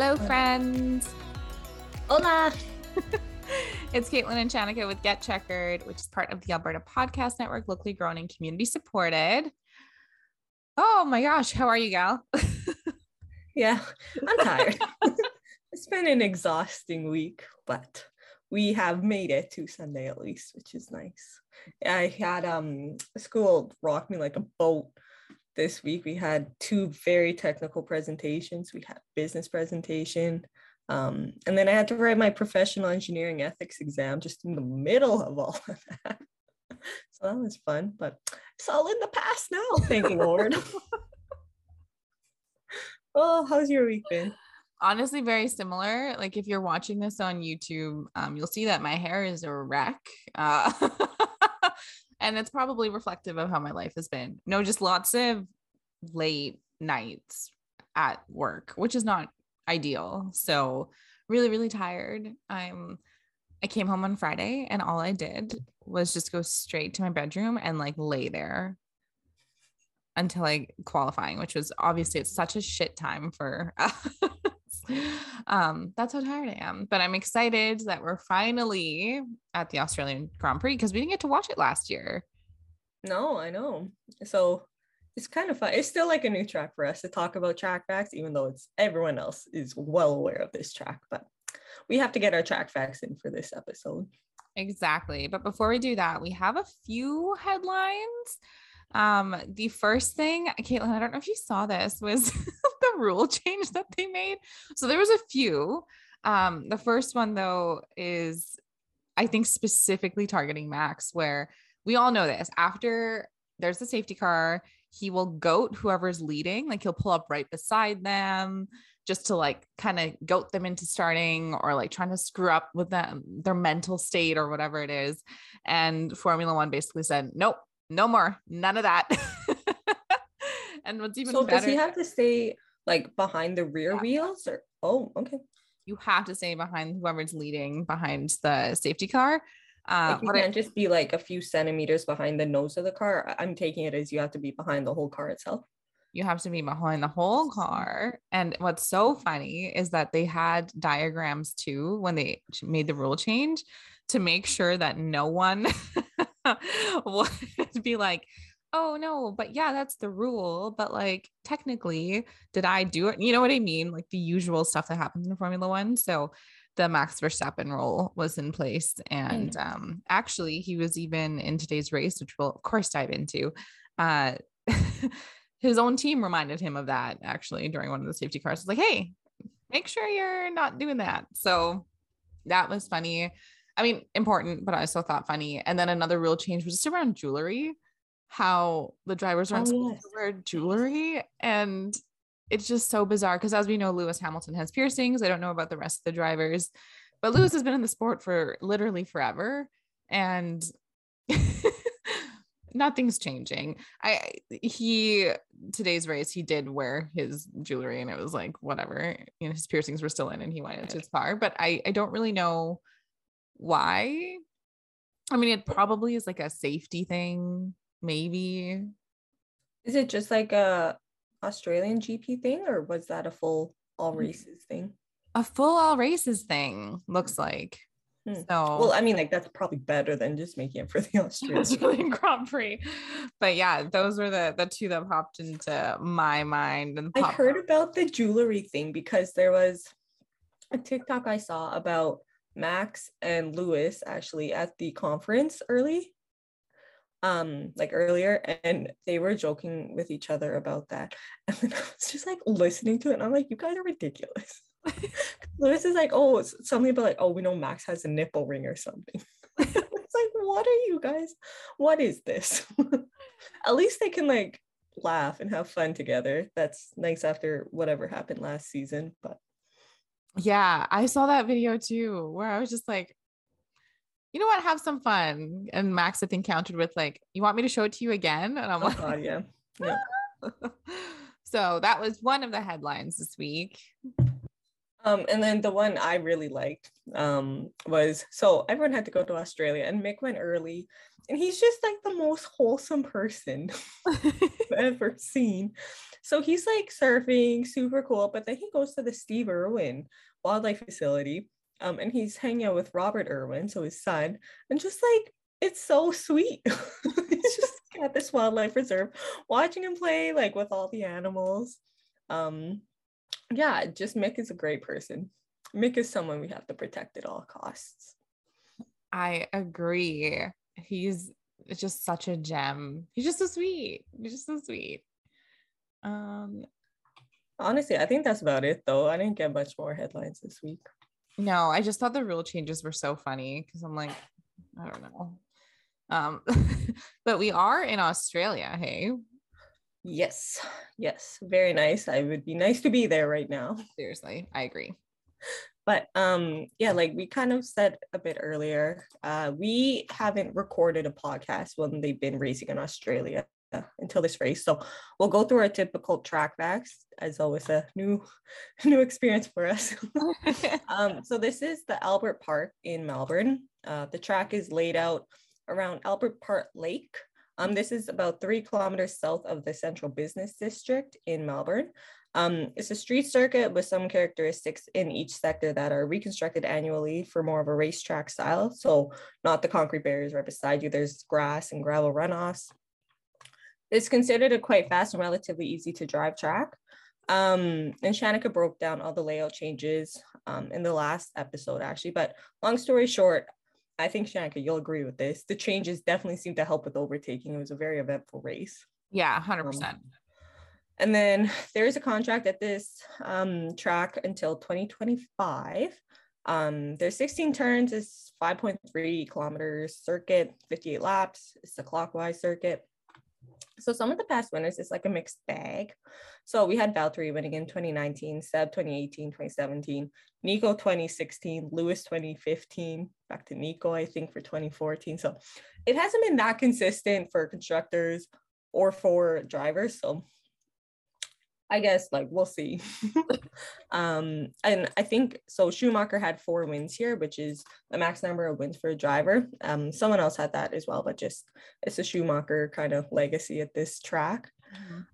Hello, friends. Hola. It's Caitlin and Shanika with Get Checkered, which is part of the Alberta Podcast Network, locally grown and community supported. Oh my gosh, how are you, gal? Yeah, I'm tired. It's been an exhausting week, but we have made it to Sunday at least, which is nice. I had school rock me like a boat. This week we had two very technical presentations. We had business presentation, and then I had to write my professional engineering ethics exam just in the middle of all of that. So that was fun, but it's all in the past now, thank Lord. Oh, how's your week been? Honestly, very similar. Like if you're watching this on YouTube, you'll see that my hair is a wreck. And it's probably reflective of how my life has been. No, just lots of late nights at work, which is not ideal. So really, really tired. I came home on Friday and all I did was just go straight to my bedroom and like lay there until like qualifying, which was obviously it's such a shit time for us. That's how tired I am, but I'm excited that we're finally at the Australian Grand Prix because we didn't get to watch it last year. No, I know. So it's kind of fun. It's still like a new track for us to talk about track facts, even though it's everyone else is well aware of this track, but we have to get our track facts in for this episode. Exactly. But before we do that, we have a few headlines. The first thing, Caitlin, I don't know if you saw this, was the rule change that they made. So there was a few. The first one though is, I think, specifically targeting Max, where we all know this. After there's the safety car, he will goat whoever's leading. Like he'll pull up right beside them just to like kind of goat them into starting or like trying to screw up with them, their mental state or whatever it is. And Formula One basically said, nope. No more, none of that. And what's even better? So does he have to stay like behind the rear wheels, or okay? You have to stay behind whoever's leading behind the safety car. Like you can't just be like a few centimeters behind the nose of the car. I'm taking it as you have to be behind the whole car itself. You have to be behind the whole car. And what's so funny is that they had diagrams too when they made the rule change to make sure that no one. Would be like, oh no, but yeah, that's the rule, but like technically did I do it? You know what I mean? Like the usual stuff that happens in Formula One. So the Max Verstappen rule was in place, and actually he was even in today's race, which we'll of course dive into. His own team reminded him of that actually during one of the safety cars. It's like, hey, make sure you're not doing that. So that was funny. I mean, important, but I also thought funny. And then another real change was just around jewelry, how the drivers aren't supposed to wear jewelry. And it's just so bizarre because, as we know, Lewis Hamilton has piercings. I don't know about the rest of the drivers, but Lewis has been in the sport for literally forever. And nothing's changing. Today's race, he did wear his jewelry and it was like, whatever, you know, his piercings were still in and he went into his car, but I don't really know why. I mean, it probably is like a safety thing, maybe. Is it just like a Australian GP thing, or was that a full all races thing? A full all races thing, looks like. So well, I mean, like that's probably better than just making it for the Australian Grand Prix. But yeah, those were the two that popped into my mind. And I heard about the jewelry thing because there was a TikTok I saw about Max and Lewis actually at the conference earlier, and they were joking with each other about that, and then I was just like listening to it and I'm like, you guys are ridiculous. Lewis is like, oh, it's something about like, oh, we know Max has a nipple ring or something. It's like, what are you guys, what is this? At least they can like laugh and have fun together. That's nice after whatever happened last season. But yeah, I saw that video too, where I was just like, you know what, have some fun. And Max, I think, countered with like, you want me to show it to you again? And I'm like, oh, yeah. So that was one of the headlines this week. And then the one I really liked was, so everyone had to go to Australia and Mick went early And he's just like the most wholesome person I've ever seen. So he's like surfing, super cool. But then he goes to the Steve Irwin wildlife facility, and he's hanging out with Robert Irwin, so his son. And just like, it's so sweet. It's just at this wildlife reserve, watching him play like with all the animals. Yeah, just Mick is a great person. Mick is someone we have to protect at all costs. I agree. He's just such a gem. He's just so sweet. He's just so sweet. Honestly, I think that's about it though. I didn't get much more headlines this week. No, I just thought the rule changes were so funny because I'm like, I don't know. But we are in Australia, hey? Yes. Yes. Very nice. I would be nice to be there right now. Seriously. I agree. But yeah, like we kind of said a bit earlier, we haven't recorded a podcast when they've been racing in Australia until this race. So we'll go through our typical track facts, as always, a new experience for us. So this is the Albert Park in Melbourne. The track is laid out around Albert Park Lake. This is about 3 kilometers south of the Central Business District in Melbourne. It's a street circuit with some characteristics in each sector that are reconstructed annually for more of a racetrack style. So not the concrete barriers right beside you. There's grass and gravel runoffs. It's considered a quite fast and relatively easy to drive track. And Shanika broke down all the layout changes in the last episode, actually. But long story short, I think, Shanika, you'll agree with this. The changes definitely seem to help with overtaking. It was a very eventful race. Yeah, 100%. And then there is a contract at this track until 2025. There's 16 turns. It's 5.3 kilometers circuit, 58 laps. It's a clockwise circuit. So some of the past winners is like a mixed bag. So we had Valtteri winning in 2019, Seb 2018, 2017, Nico 2016, Lewis 2015, back to Nico, I think, for 2014. So it hasn't been that consistent for constructors or for drivers. So I guess, like, we'll see. And I think, so Schumacher had 4 wins here, which is the max number of wins for a driver. Someone else had that as well, but just, it's a Schumacher kind of legacy at this track.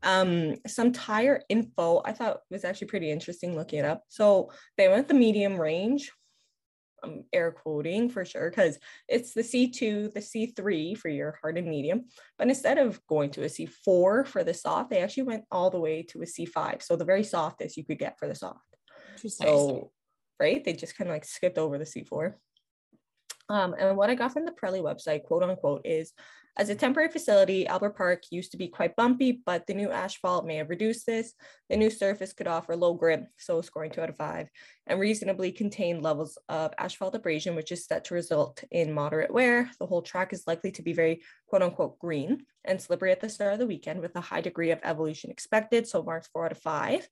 Mm-hmm. Some tire info, I thought was actually pretty interesting looking it up. So they went the medium range, I'm air quoting for sure, because it's the C2, the C3 for your hard and medium. But instead of going to a C4 for the soft, they actually went all the way to a C5. So the very softest you could get for the soft. So, right, they just kind of like skipped over the C4. And what I got from the Pirelli website, quote unquote, is as a temporary facility, Albert Park used to be quite bumpy, but the new asphalt may have reduced this. The new surface could offer low grip, so scoring 2 out of 5, and reasonably contained levels of asphalt abrasion, which is set to result in moderate wear. The whole track is likely to be very, quote unquote, green and slippery at the start of the weekend with a high degree of evolution expected, so marks 4 out of 5.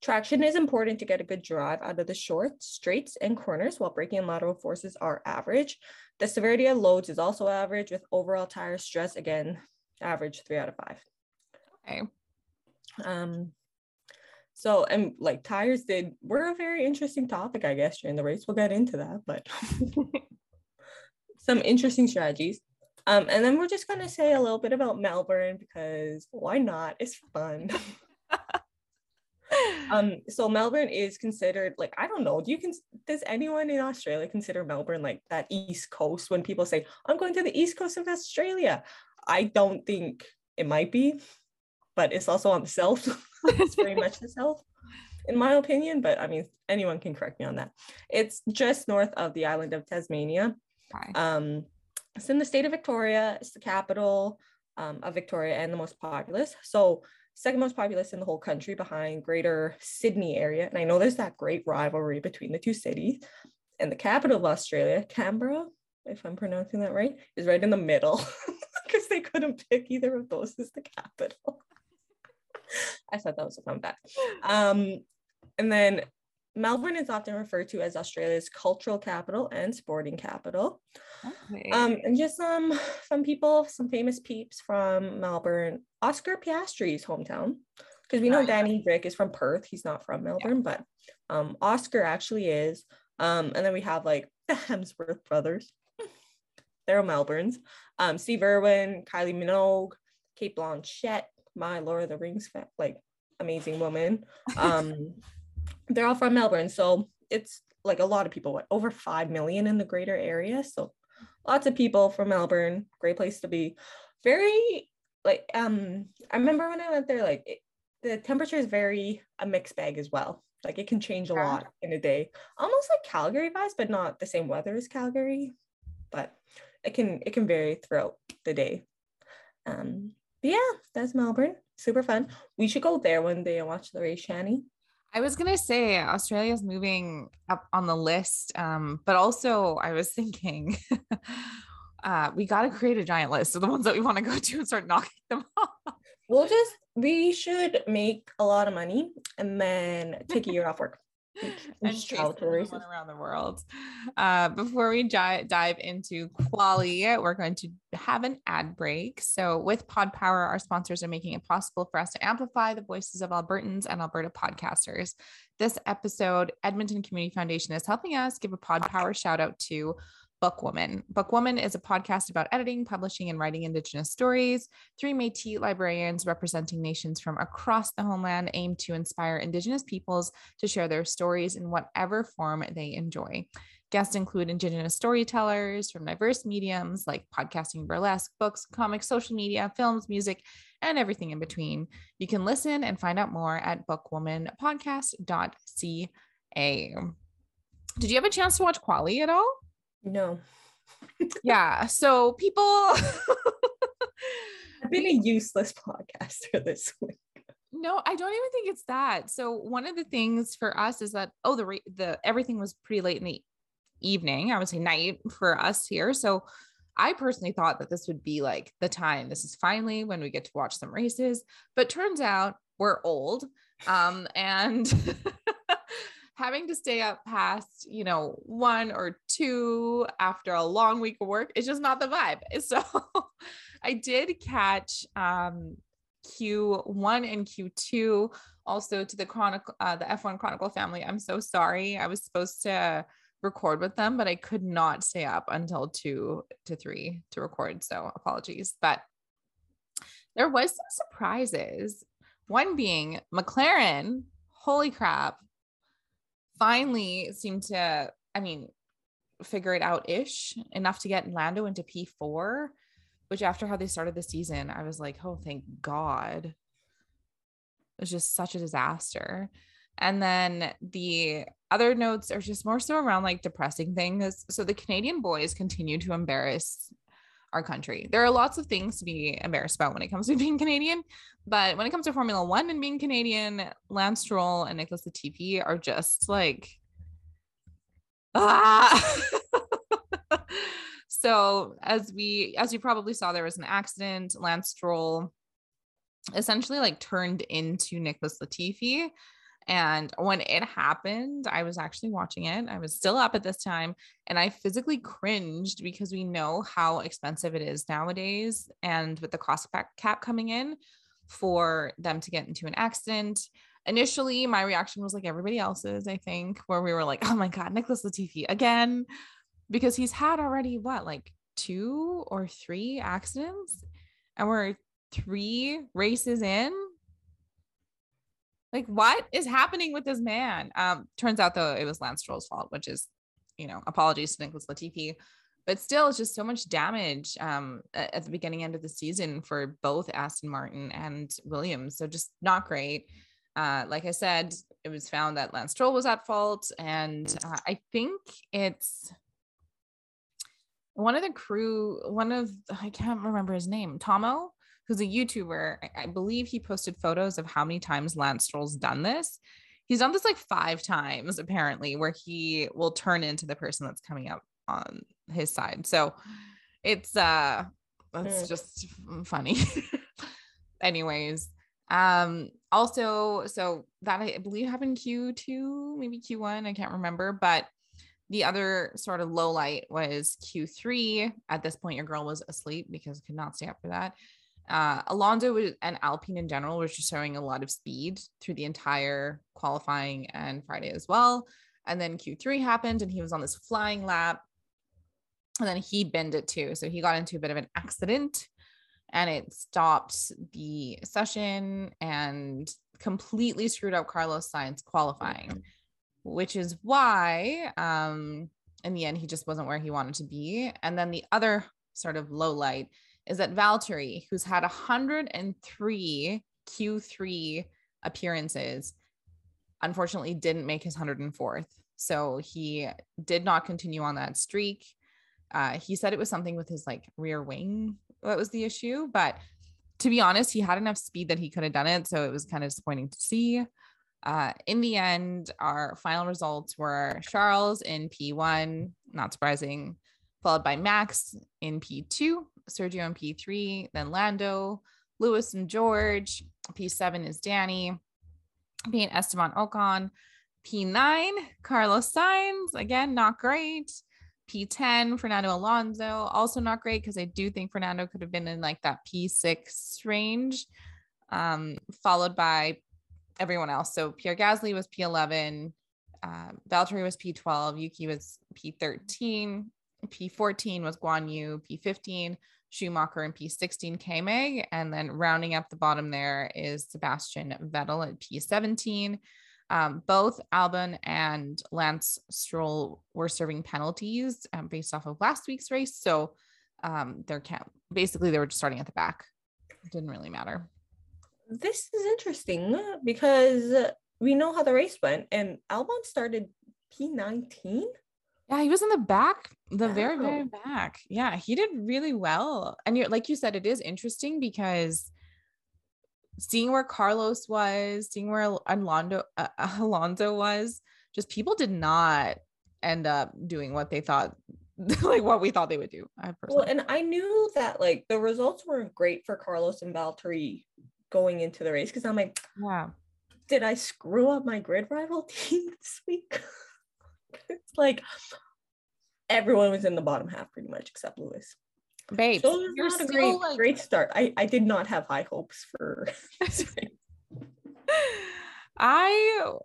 Traction is important to get a good drive out of the short, straights, and corners, while braking and lateral forces are average. The severity of loads is also average, with overall tire stress, again, average 3 out of 5. Okay. So, and like tires were a very interesting topic, I guess, during the race. We'll get into that, but some interesting strategies. And then we're just going to say a little bit about Melbourne, because why not? It's fun. So Melbourne is considered, like, I don't know, does anyone in Australia consider Melbourne like that East Coast? When people say, I'm going to the East Coast of Australia, I don't think it might be, but it's also on the south. It's very much the south, in my opinion, but I mean, anyone can correct me on that. It's just north of the island of Tasmania. Okay. It's in the state of Victoria. It's the capital of Victoria and the most populous. So second most populous in the whole country behind Greater Sydney area. And I know there's that great rivalry between the two cities, and the capital of Australia, Canberra, if I'm pronouncing that right, is right in the middle because they couldn't pick either of those as the capital. I thought that was a fun fact. And then Melbourne is often referred to as Australia's cultural capital and sporting capital. Okay. And just some people, some famous peeps from Melbourne. Oscar Piastri's hometown, because we know Danny Rick is from Perth. He's not from Melbourne, yeah. But Oscar actually is. And then we have like the Hemsworth brothers. They're Melbournes. Steve Irwin, Kylie Minogue, Cate Blanchett, my Lord of the Rings, like, amazing woman. They're all from Melbourne. So it's like a lot of people, what, over 5 million in the greater area. So lots of people from Melbourne, great place to be. Very, like, I remember when I went there, like, the temperature is very a mixed bag as well. Like, it can change a lot in a day, almost like Calgary vibes, but not the same weather as Calgary, but it can vary throughout the day. But yeah, that's Melbourne. Super fun. We should go there one day and watch the race, Shani. I was going to say Australia's moving up on the list, but also I was thinking we got to create a giant list of the ones that we want to go to and start knocking them off. We should make a lot of money and then take a year off work. And chase everyone around the world. Before we dive into quali, we're going to have an ad break. So with Pod Power, our sponsors are making it possible for us to amplify the voices of Albertans and Alberta podcasters. This episode, Edmonton Community Foundation is helping us give a Pod Power shout out to Bookwoman. Bookwoman is a podcast about editing, publishing, and writing Indigenous stories. Three Métis librarians representing nations from across the homeland aim to inspire Indigenous peoples to share their stories in whatever form they enjoy. Guests include Indigenous storytellers from diverse mediums like podcasting, burlesque, books, comics, social media, films, music, and everything in between. You can listen and find out more at bookwomanpodcast.ca. Did you have a chance to watch Quali at all? No. Yeah. So people, I've been a useless podcaster this week. No, I don't even think it's that. So one of the things for us is that, everything was pretty late in the evening. I would say night for us here. So I personally thought that this would be like the time, this is finally when we get to watch some races, but turns out we're old. And having to stay up past, 1 or 2 after a long week of work, it's just not the vibe. So I did catch Q1 and Q2, also to the F1 Chronicle family. I'm so sorry. I was supposed to record with them, but I could not stay up until 2 to 3 to record. So apologies, but there was some surprises. One being McLaren, holy crap, finally seemed to, figure it out ish enough to get Lando into P4, which after how they started the season, I was like, oh, thank God. It was just such a disaster. And then the other notes are just more so around like depressing things. So the Canadian boys continue to embarrass our country. There are lots of things to be embarrassed about when it comes to being Canadian, but when it comes to Formula One and being Canadian, Lance Stroll and Nicholas Latifi are just like, So as you probably saw, there was an accident. Lance Stroll essentially like turned into Nicholas Latifi. And when it happened, I was actually watching it. I was still up at this time and I physically cringed because we know how expensive it is nowadays. And with the cost cap coming in for them to get into an accident, initially my reaction was like everybody else's, I think, where we were like, oh my God, Nicholas Latifi again, because he's had already what, like 2 or 3 accidents and we're 3 races in. Like, what is happening with this man? Turns out, though, it was Lance Stroll's fault, which is, apologies to Nicholas Latifi. But still, it's just so much damage at the beginning end of the season for both Aston Martin and Williams. So just not great. Like I said, it was found that Lance Stroll was at fault. And I think it's one of the crew, I can't remember his name, Tomo, who's a YouTuber. I believe he posted photos of how many times Lance Stroll's done this. He's done this like 5 times apparently, where he will turn into the person that's coming up on his side. So it's just funny. Anyways. Also, so that I believe happened Q2, maybe Q1, I can't remember, but the other sort of low light was Q3. At this point, your girl was asleep because I could not stay up for that. Alonso and Alpine in general was just showing a lot of speed through the entire qualifying and Friday as well. And then Q3 happened and he was on this flying lap and then he bent it too. So he got into a bit of an accident and it stopped the session and completely screwed up Carlos Sainz qualifying, which is why in the end, he just wasn't where he wanted to be. And then the other sort of low light is that Valtteri, who's had 103 Q3 appearances, unfortunately didn't make his 104th. So he did not continue on that streak. He said it was something with his like rear wing that was the issue, but to be honest, he had enough speed that he could have done it. So it was kind of disappointing to see. In the end, our final results were Charles in P1, not surprising, followed by Max in P2, Sergio in P3, then Lando, Lewis and George. P7 is Danny, P and Esteban Ocon, P9, Carlos Sainz, again, not great. P10, Fernando Alonso, also not great, because I do think Fernando could have been in like that P6 range, followed by everyone else. So Pierre Gasly was P11, Valtteri was P12, Yuki was P13, P14 was Guan Yu, P15, Schumacher, and P16 K-Meg. And then rounding up the bottom there is Sebastian Vettel at P17. Both Albon and Lance Stroll were serving penalties based off of last week's race. So basically they were just starting at the back. It didn't really matter. This is interesting because we know how the race went and Albon started P19. Yeah, he was in the back, the very, very back. Yeah, he did really well. And like you said, it is interesting because seeing where Carlos was, seeing where Alonso was, just people did not end up doing what they thought, like what we thought they would do. Well, and I knew that like the results weren't great for Carlos and Valtteri going into the race because I'm like, wow, did I screw up my grid rival team this week? It's like everyone was in the bottom half pretty much except Lewis. Babe, so you're still great start. I did not have high hopes for I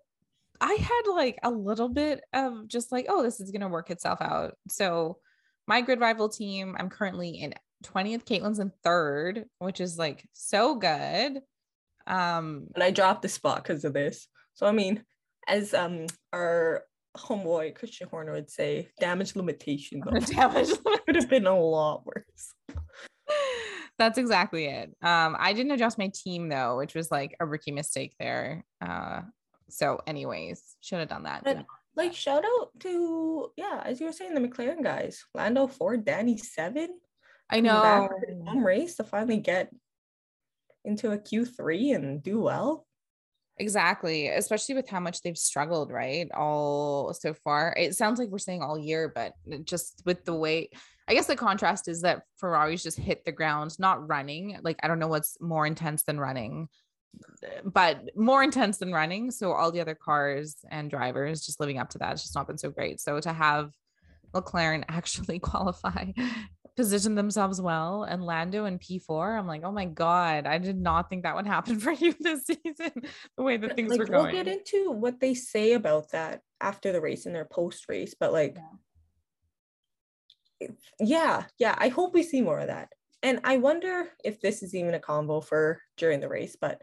had like a little bit of just like, oh, this is gonna work itself out. So my grid rival team, I'm currently in 20th, Caitlin's in 3rd, which is like so good. And I dropped the spot because of this. So I mean, as our homeboy Christian Horner would say, damage limitation though. Damage could have been a lot worse. That's exactly it. I didn't adjust my team though, which was like a rookie mistake there. So anyways, should have done that. But, like shout out to, yeah, as you were saying, the McLaren guys, Lando 4, Danny 7. I know. One race to finally get into a Q3 and do well. Exactly, especially with how much they've struggled, right? All so far. It sounds like we're saying all year, but just with the way, I guess the contrast is that Ferrari's just hit the ground, not running. Like, I don't know what's more intense than running, but more intense than running. So all the other cars and drivers just living up to that. It's just not been so great. So to have McLaren actually qualify, position themselves well, and Lando in P4, I'm like, oh my God, I did not think that would happen for you this season, the way that things were going. We'll get into what they say about that after the race in their post-race, but like, yeah, I hope we see more of that. And I wonder if this is even a convo for during the race, but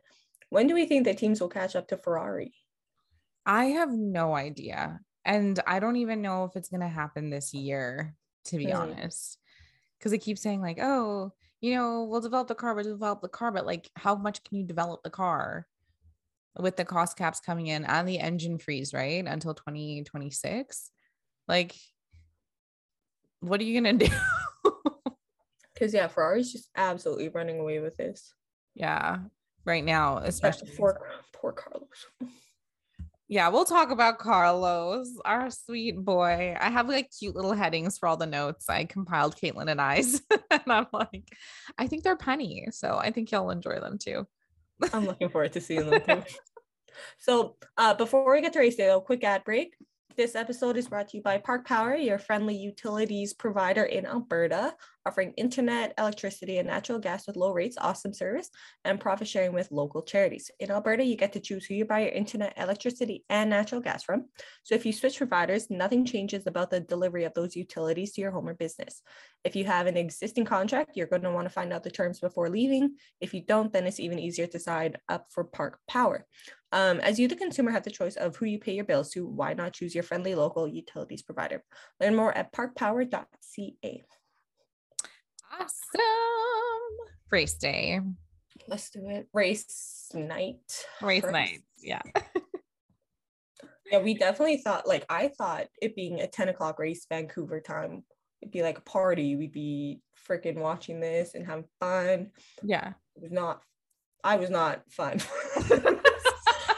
when do we think the teams will catch up to Ferrari? I have no idea. And I don't even know if it's going to happen this year, to be honest. Because they keep saying like, oh, you know, we'll develop the car. But like, how much can you develop the car with the cost caps coming in and the engine freeze, right? Until 2026. Like, what are you going to do? Because, yeah, Ferrari's just absolutely running away with this. Yeah. Right now, especially. Poor Carlos. Yeah, we'll talk about Carlos, our sweet boy. I have like cute little headings for all the notes I compiled, Caitlin and I's, and I'm like, I think they're punny, so I think you'll enjoy them too. I'm looking forward to seeing them too. So before we get to race day, though, quick ad break. This episode is brought to you by Park Power, your friendly utilities provider in Alberta, offering internet, electricity, and natural gas with low rates, awesome service, and profit sharing with local charities. In Alberta, you get to choose who you buy your internet, electricity, and natural gas from. So if you switch providers, nothing changes about the delivery of those utilities to your home or business. If you have an existing contract, you're going to want to find out the terms before leaving. If you don't, then it's even easier to sign up for Park Power. As you, the consumer, have the choice of who you pay your bills to, why not choose your friendly local utilities provider? Learn more at parkpower.ca. Awesome. Race day. Let's do it. Race night. Race first. Night. Yeah. Yeah, we definitely thought, like, I thought it being a 10 o'clock race Vancouver time, it'd be like a party. We'd be freaking watching this and having fun. Yeah. It was not, I was not fun.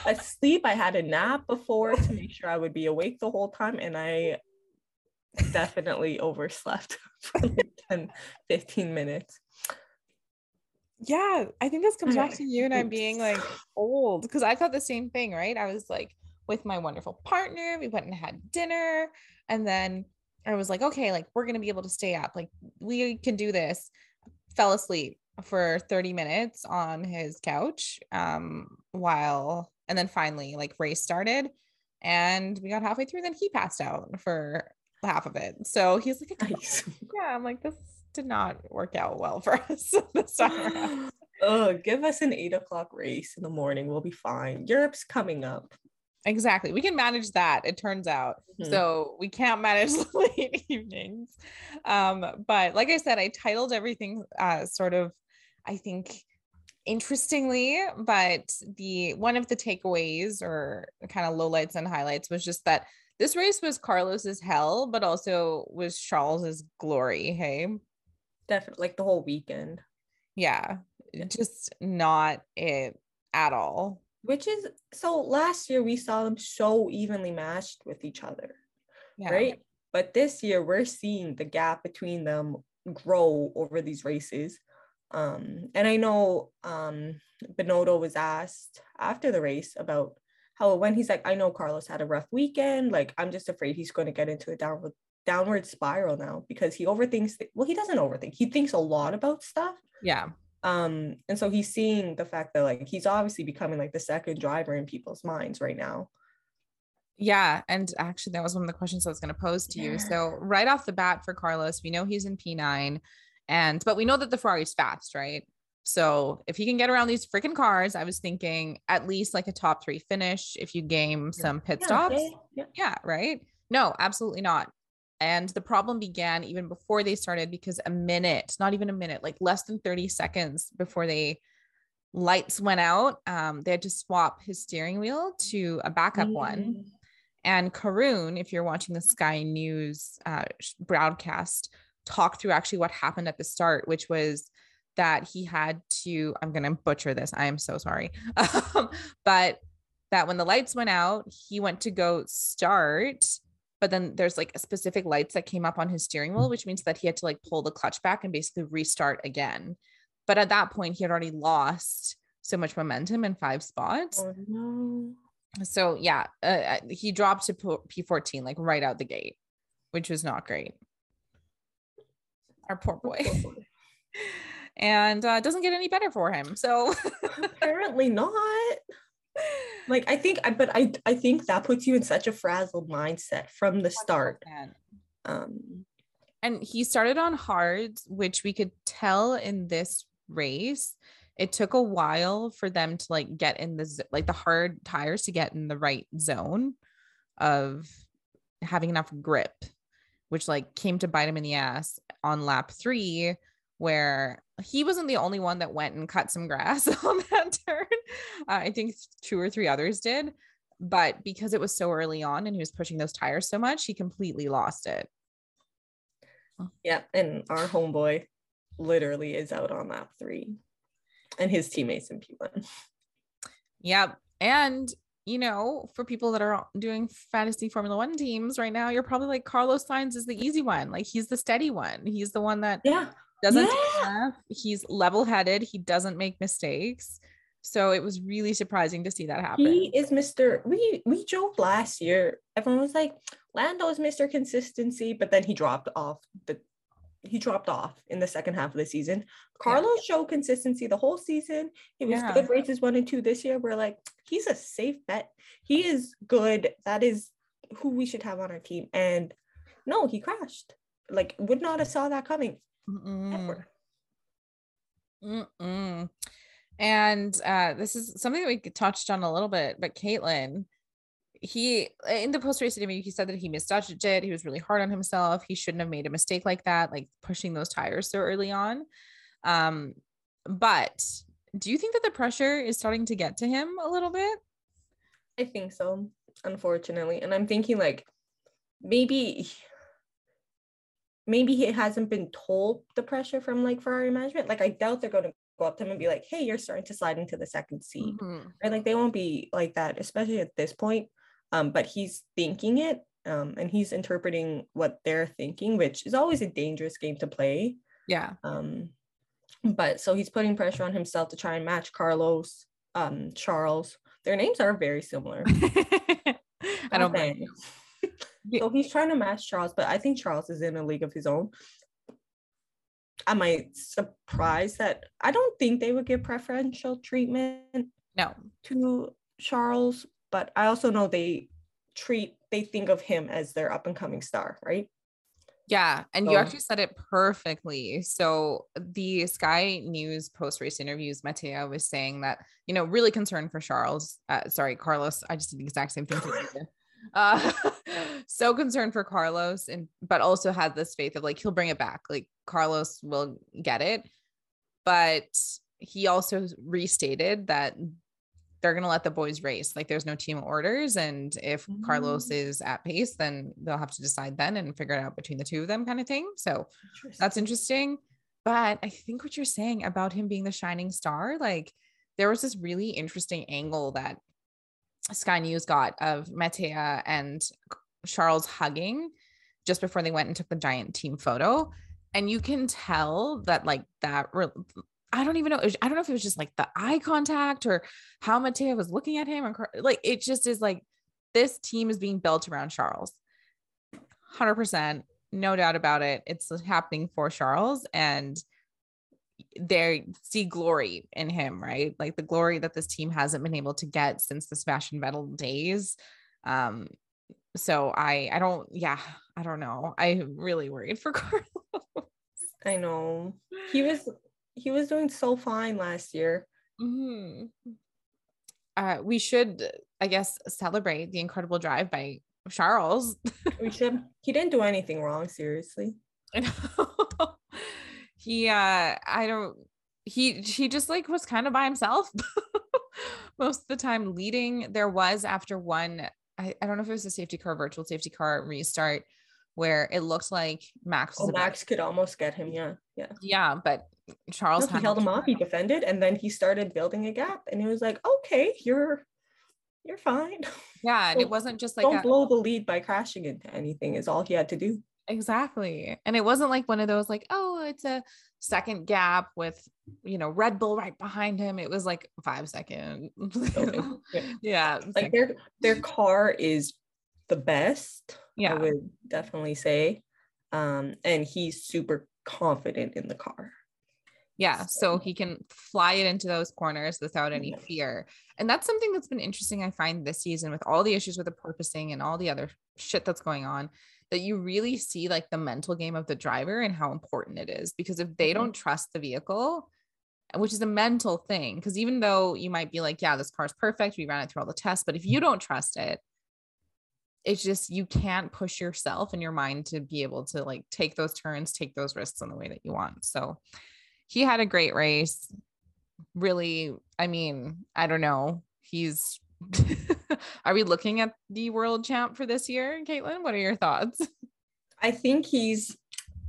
Asleep. I had a nap before to make sure I would be awake the whole time, and I definitely overslept for like 10-15 minutes. Yeah, I think this comes back to you and I being like old, because I thought the same thing, right? I was like with my wonderful partner, we went and had dinner, and then I was like, okay, like we're gonna be able to stay up, like we can do this. Fell asleep for 30 minutes on his couch while, and then finally like race started and we got halfway through, then he passed out for half of it. So he's like, nice. Yeah, I'm like, this did not work out well for us this time around. Oh, give us an 8 o'clock race in the morning, we'll be fine. Europe's coming up. Exactly, we can manage that, it turns out. Mm-hmm. So we can't manage late evenings, but like I said, I titled everything sort of, I think, interestingly, but the one of the takeaways or kind of lowlights and highlights was just that this race was Carlos's hell, but also was Charles's glory. Hey, definitely, like the whole weekend. Yeah, just not it at all. Which is, so last year we saw them so evenly matched with each other, yeah. Right? But this year we're seeing the gap between them grow over these races. And I know Binotto was asked after the race about how, when he's like, I know Carlos had a rough weekend. Like, I'm just afraid he's going to get into a downward spiral now because he overthinks. Well, he doesn't overthink. He thinks a lot about stuff. Yeah. And so he's seeing the fact that like he's obviously becoming like the second driver in people's minds right now. Yeah. And actually that was one of the questions I was going to pose to you. So right off the bat for Carlos, we know he's in P9 but we know that the Ferrari's fast, right? So if he can get around these freaking cars, I was thinking at least like a top three finish if you game some pit stops. Yeah, right? No, absolutely not. And the problem began even before they started, because a minute, not even a minute, like less than 30 seconds before the lights went out, they had to swap his steering wheel to a backup one. And Karoun, if you're watching the Sky News broadcast, talked through actually what happened at the start, which was that he had to, I'm going to butcher this, I am so sorry. But that when the lights went out, he went to go start, but then there's like a specific lights that came up on his steering wheel, which means that he had to like pull the clutch back and basically restart again. But at that point he had already lost so much momentum in 5 spots. Oh, no. So yeah, he dropped to P14, like right out the gate, which was not great. Our poor boy. And doesn't get any better for him, so apparently not. Like I think that puts you in such a frazzled mindset from the start. And he started on hards, which we could tell in this race it took a while for them to like get in the, like the hard tires to get in the right zone of having enough grip, which like came to bite him in the ass on lap 3, where he wasn't the only one that went and cut some grass on that turn. I think 2 or 3 others did, but because it was so early on and he was pushing those tires so much, he completely lost it. Yeah. And our homeboy literally is out on lap 3 and his teammates in P1. Yeah. And you know, for people that are doing fantasy Formula One teams right now, you're probably like, Carlos Sainz is the easy one. Like he's the steady one. He's the one that doesn't. He's level-headed. He doesn't make mistakes. So it was really surprising to see that happen. He is Mr. We joked last year. Everyone was like, Lando is Mr. Consistency, but then he dropped off in the second half of the season. Carlos showed consistency the whole season. He was good races 1 and 2 this year. We're like, he's a safe bet. He is good. That is who we should have on our team. And no, he crashed. Like, would not have saw that coming. Ever. And this is something that we touched on a little bit, but Caitlin, he, in the post-race interview, he said that he misjudged it. He was really hard on himself. He shouldn't have made a mistake like that, like pushing those tires so early on. But do you think that the pressure is starting to get to him a little bit? I think so, unfortunately. And I'm thinking, like, maybe he hasn't been told the pressure from, like, Ferrari management. Like, I doubt they're going to go up to him and be like, hey, you're starting to slide into the second seat. Right? Like, they won't be like that, especially at this point. But he's thinking it, and he's interpreting what they're thinking, which is always a dangerous game to play. But so he's putting pressure on himself to try and match Carlos, Charles. Their names are very similar. I don't know. So he's trying to match Charles, but I think Charles is in a league of his own. Am I surprised that I don't think they would give preferential treatment to Charles, but I also know they think of him as their up and coming star, right? Yeah. And so, you actually said it perfectly. So the Sky News post-race interviews, Mattia was saying that, you know, really concerned for Charles. Sorry, Carlos. I just did the exact same thing. So concerned for Carlos, but also had this faith of, like, he'll bring it back. Like, Carlos will get it. But he also restated that they're going to let the boys race. Like, there's no team orders. And if Carlos is at pace, then they'll have to decide then and figure it out between the two of them, kind of thing. So that's interesting. But I think what you're saying about him being the shining star, like, there was this really interesting angle that Sky News got of Mattia and Charles hugging just before they went and took the giant team photo. And you can tell that, like, I don't know if it was just, like, the eye contact or how Mattia was looking at him, or, like, it just is like, this team is being built around Charles. 100%. No doubt about it. It's happening for Charles, and they see glory in him, right? Like, the glory that this team hasn't been able to get since the Sebastian Vettel days. So I don't know. I'm really worried for Carlos. I know. He was doing so fine last year. We should, I guess, celebrate the incredible drive by Charles. We should. He didn't do anything wrong, seriously. I know. He just, like, was kind of by himself most of the time leading. There was, after one, I don't know if it was a safety car, virtual safety car restart, where it looked like Max could almost get him. Yeah. But Charles held him off. He defended, and then he started building a gap, and it was like, okay, you're fine. Yeah. And it wasn't just like, don't blow the lead by crashing into anything is all he had to do. Exactly. And it wasn't like one of those, like, oh, it's a second gap with, you know, Red Bull right behind him. It was like 5 seconds. Yeah. Like, their car is the best. Yeah. I would definitely say. And he's super confident in the car. Yeah. So he can fly it into those corners without any fear. And that's something that's been interesting, I find, this season, with all the issues with the porpoising and all the other shit that's going on, that you really see, like, the mental game of the driver and how important it is. Because if they don't trust the vehicle, which is a mental thing, because even though you might be like, yeah, this car's perfect, we ran it through all the tests, but if you don't trust it, it's just, you can't push yourself and your mind to be able to, like, take those turns, take those risks in the way that you want. So he had a great race. Really, I mean, I don't know. He's Are we looking at the world champ for this year, Caitlin? What are your thoughts? I think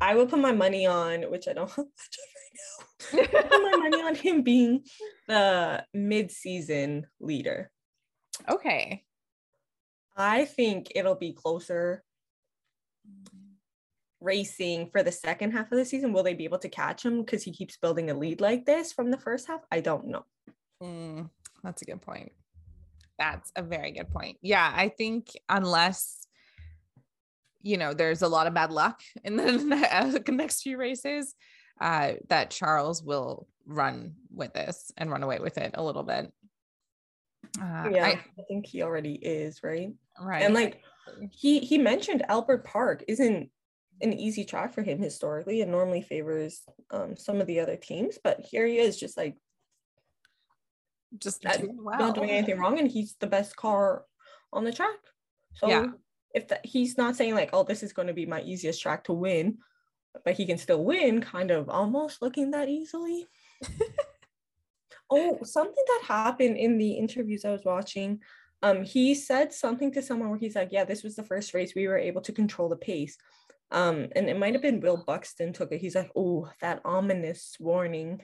I would put my money on, which I don't have much of right now. I would put my money on him being the mid-season leader. Okay. I think it'll be closer racing for the second half of the season. Will they be able to catch him because he keeps building a lead like this from the first half? I don't know. That's a good point. That's a very good point. Yeah, I think unless, you know, there's a lot of bad luck in the next few races, that Charles will run with this and run away with it a little bit. Yeah, I think he already is, right? Right. And like he mentioned Albert Park isn't an easy track for him historically, and normally favors some of the other teams, but here he is just like not doing anything wrong, and he's the best car on the track. So yeah, if he's not saying like, oh, this is going to be my easiest track to win, but he can still win, kind of almost looking that easily. Oh, something that happened in the interviews I was watching, he said something to someone where he's like, yeah, this was the first race we were able to control the pace. And it might have been Will Buxton took it. He's like, oh, that ominous warning,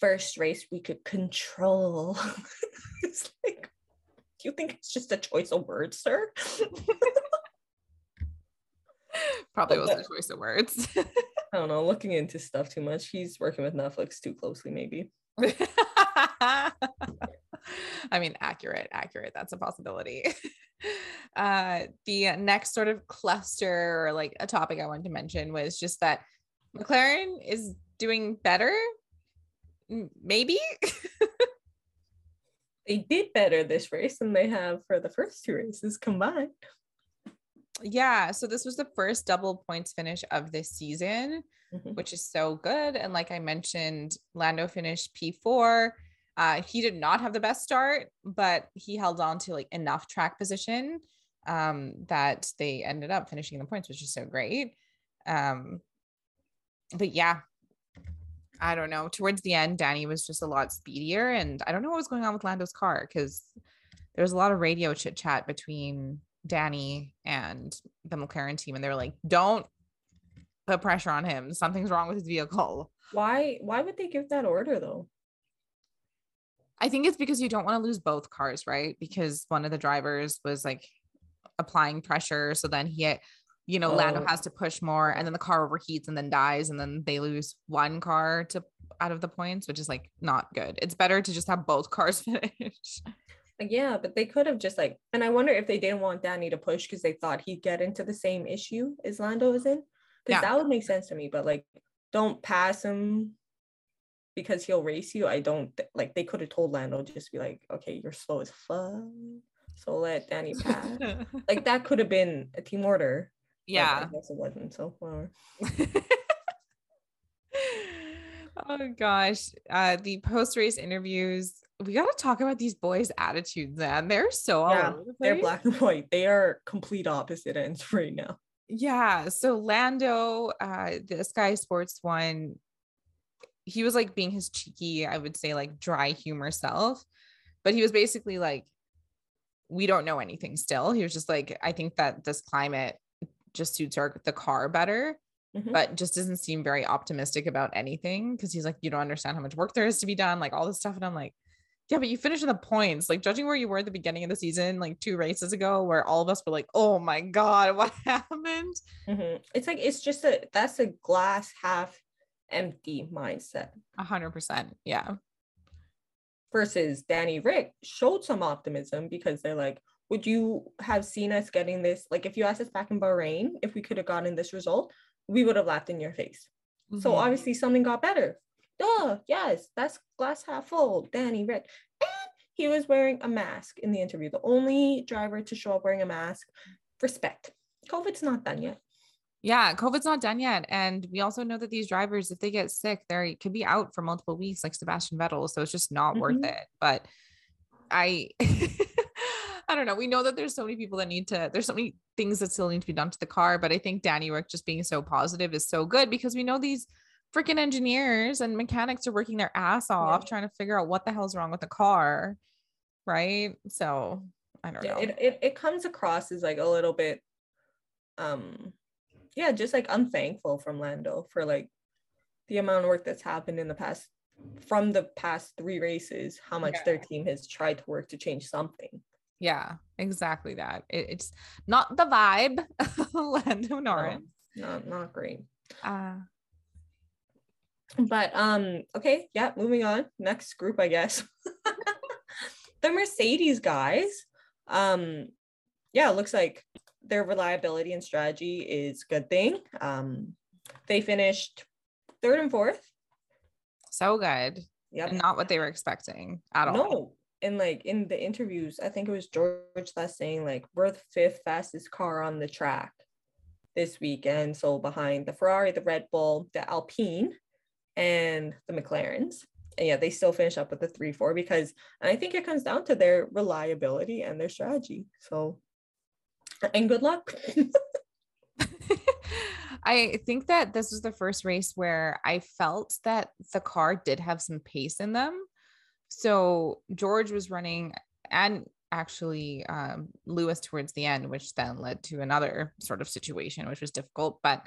first race we could control. It's like, do you think it's just a choice of words, sir? Probably was a choice of words. I don't know, looking into stuff too much. He's working with Netflix too closely, maybe. I mean, accurate. That's a possibility. The next sort of cluster or like a topic I wanted to mention was just that McLaren is doing better. Maybe they did better this race than they have for the first two races combined. Yeah, so this was the first double points finish of this season, which is so good. And like I mentioned, Lando finished P4. He did not have the best start, but he held on to like enough track position that they ended up finishing the points, which is so great. But yeah, I don't know. Towards the end, Danny was just a lot speedier, and I don't know what was going on with Lando's car, because there was a lot of radio chit chat between Danny and the McLaren team, and they were like, don't put pressure on him, something's wrong with his vehicle. Why would they give that order though? I think it's because you don't want to lose both cars, right? Because one of the drivers was like applying pressure, so then he had, you know, Lando has to push more, and then the car overheats and then dies, and then they lose one car to out of the points, which is like not good. It's better to just have both cars finish. Yeah, but they could have just like, and I wonder if they didn't want Danny to push because they thought he'd get into the same issue as Lando is in, because that would make sense to me. But like, don't pass him because he'll race you. I don't like, they could have told Lando just be like, okay, you're slow as fuck, so let Danny pass. Like that could have been a team order. Yeah, I guess it wasn't, so far. Oh gosh, the post-race interviews. We got to talk about these boys' attitudes, man. They're so all over the place. They're black and white. They are complete opposite ends right now. Yeah. So Lando, the Sky Sports one, he was like being his cheeky, I would say like dry humor self, but he was basically like, we don't know anything still. He was just like, I think that this climate just suits the car better, but just doesn't seem very optimistic about anything. Cause he's like, you don't understand how much work there is to be done, like all this stuff. And I'm like, yeah, but you finished in the points, like judging where you were at the beginning of the season, like two races ago, where all of us were like, oh my God, what happened? It's like, it's just that's a glass half empty mindset. 100%. Yeah. Versus Danny Rick showed some optimism, because they're like, would you have seen us getting this? Like if you asked us back in Bahrain, if we could have gotten this result, we would have laughed in your face. So obviously something got better. Duh, yes, that's glass half full, Danny Rick. And he was wearing a mask in the interview, the only driver to show up wearing a mask. Respect. COVID's not done yet. Yeah, COVID's not done yet. And we also know that these drivers, if they get sick, they could be out for multiple weeks, like Sebastian Vettel. So it's just not worth it. But I don't know. We know that there's so many people there's so many things that still need to be done to the car. But I think Danny Rick just being so positive is so good, because we know these freaking engineers and mechanics are working their ass off trying to figure out what the hell's wrong with the car, right? So I don't know. It comes across as like a little bit just like unthankful from Lando for like the amount of work that's happened in the past, from the past three races, how much their team has tried to work to change something. Yeah, exactly that. It's not the vibe of Lando Norris. Not great. But okay, yeah, moving on. Next group, I guess. the Mercedes guys. Yeah, it looks like their reliability and strategy is a good thing. They finished 3rd and 4th. So good. Yep. Not what they were expecting at all. No. And like in the interviews, I think it was George that's saying like we're the 5th fastest car on the track this weekend. So behind the Ferrari, the Red Bull, the Alpine, and the McLarens. And yeah, they still finish up with the 3-4 because, and I think it comes down to their reliability and their strategy. So, and good luck. I think that this was the first race where I felt that the car did have some pace in them. So George was running and actually Lewis towards the end, which then led to another sort of situation, which was difficult, but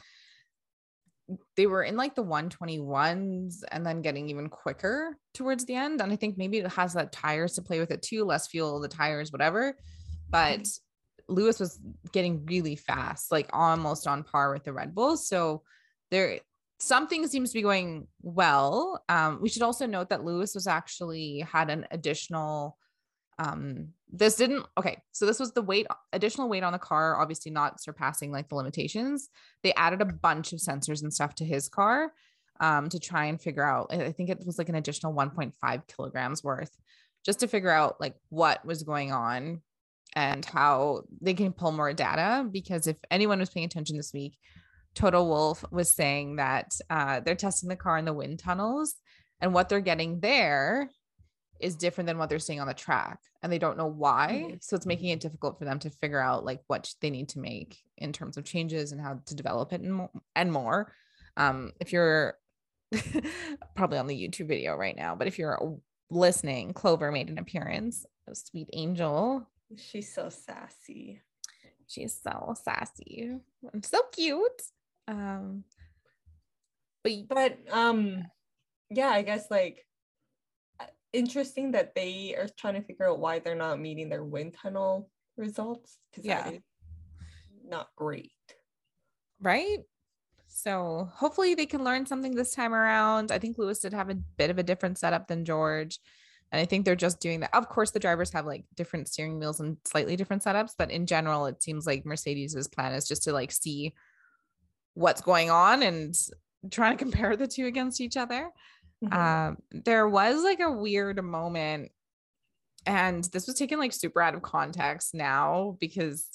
they were in like the 121s and then getting even quicker towards the end. And I think maybe it has that tires to play with it too, less fuel, the tires, whatever. But Lewis was getting really fast, like almost on par with the Red Bull. So there, something seems to be going well. We should also note that Lewis was actually had an additional, So this was the additional weight on the car, obviously not surpassing like the limitations. They added a bunch of sensors and stuff to his car, to try and figure out, I think it was like an additional 1.5 kilograms worth just to figure out like what was going on and how they can pull more data. Because if anyone was paying attention this week, Toto Wolff was saying that they're testing the car in the wind tunnels and what they're getting there is different than what they're seeing on the track, and they don't know why. Mm-hmm. So it's making it difficult for them to figure out like what they need to make in terms of changes and how to develop it and more. If you're probably on the YouTube video right now, but if you're listening, Clover made an appearance. A sweet angel. She's so sassy. She's so sassy. I'm so cute. Yeah, I guess like interesting that they are trying to figure out why they're not meeting their wind tunnel results. That is not great. Right? So hopefully they can learn something this time around. I think Lewis did have a bit of a different setup than George. And I think they're just doing that. Of course, the drivers have like different steering wheels and slightly different setups, but in general, it seems like Mercedes's plan is just to like see what's going on and trying to compare the two against each other. Mm-hmm. There was like a weird moment, and this was taken like super out of context now because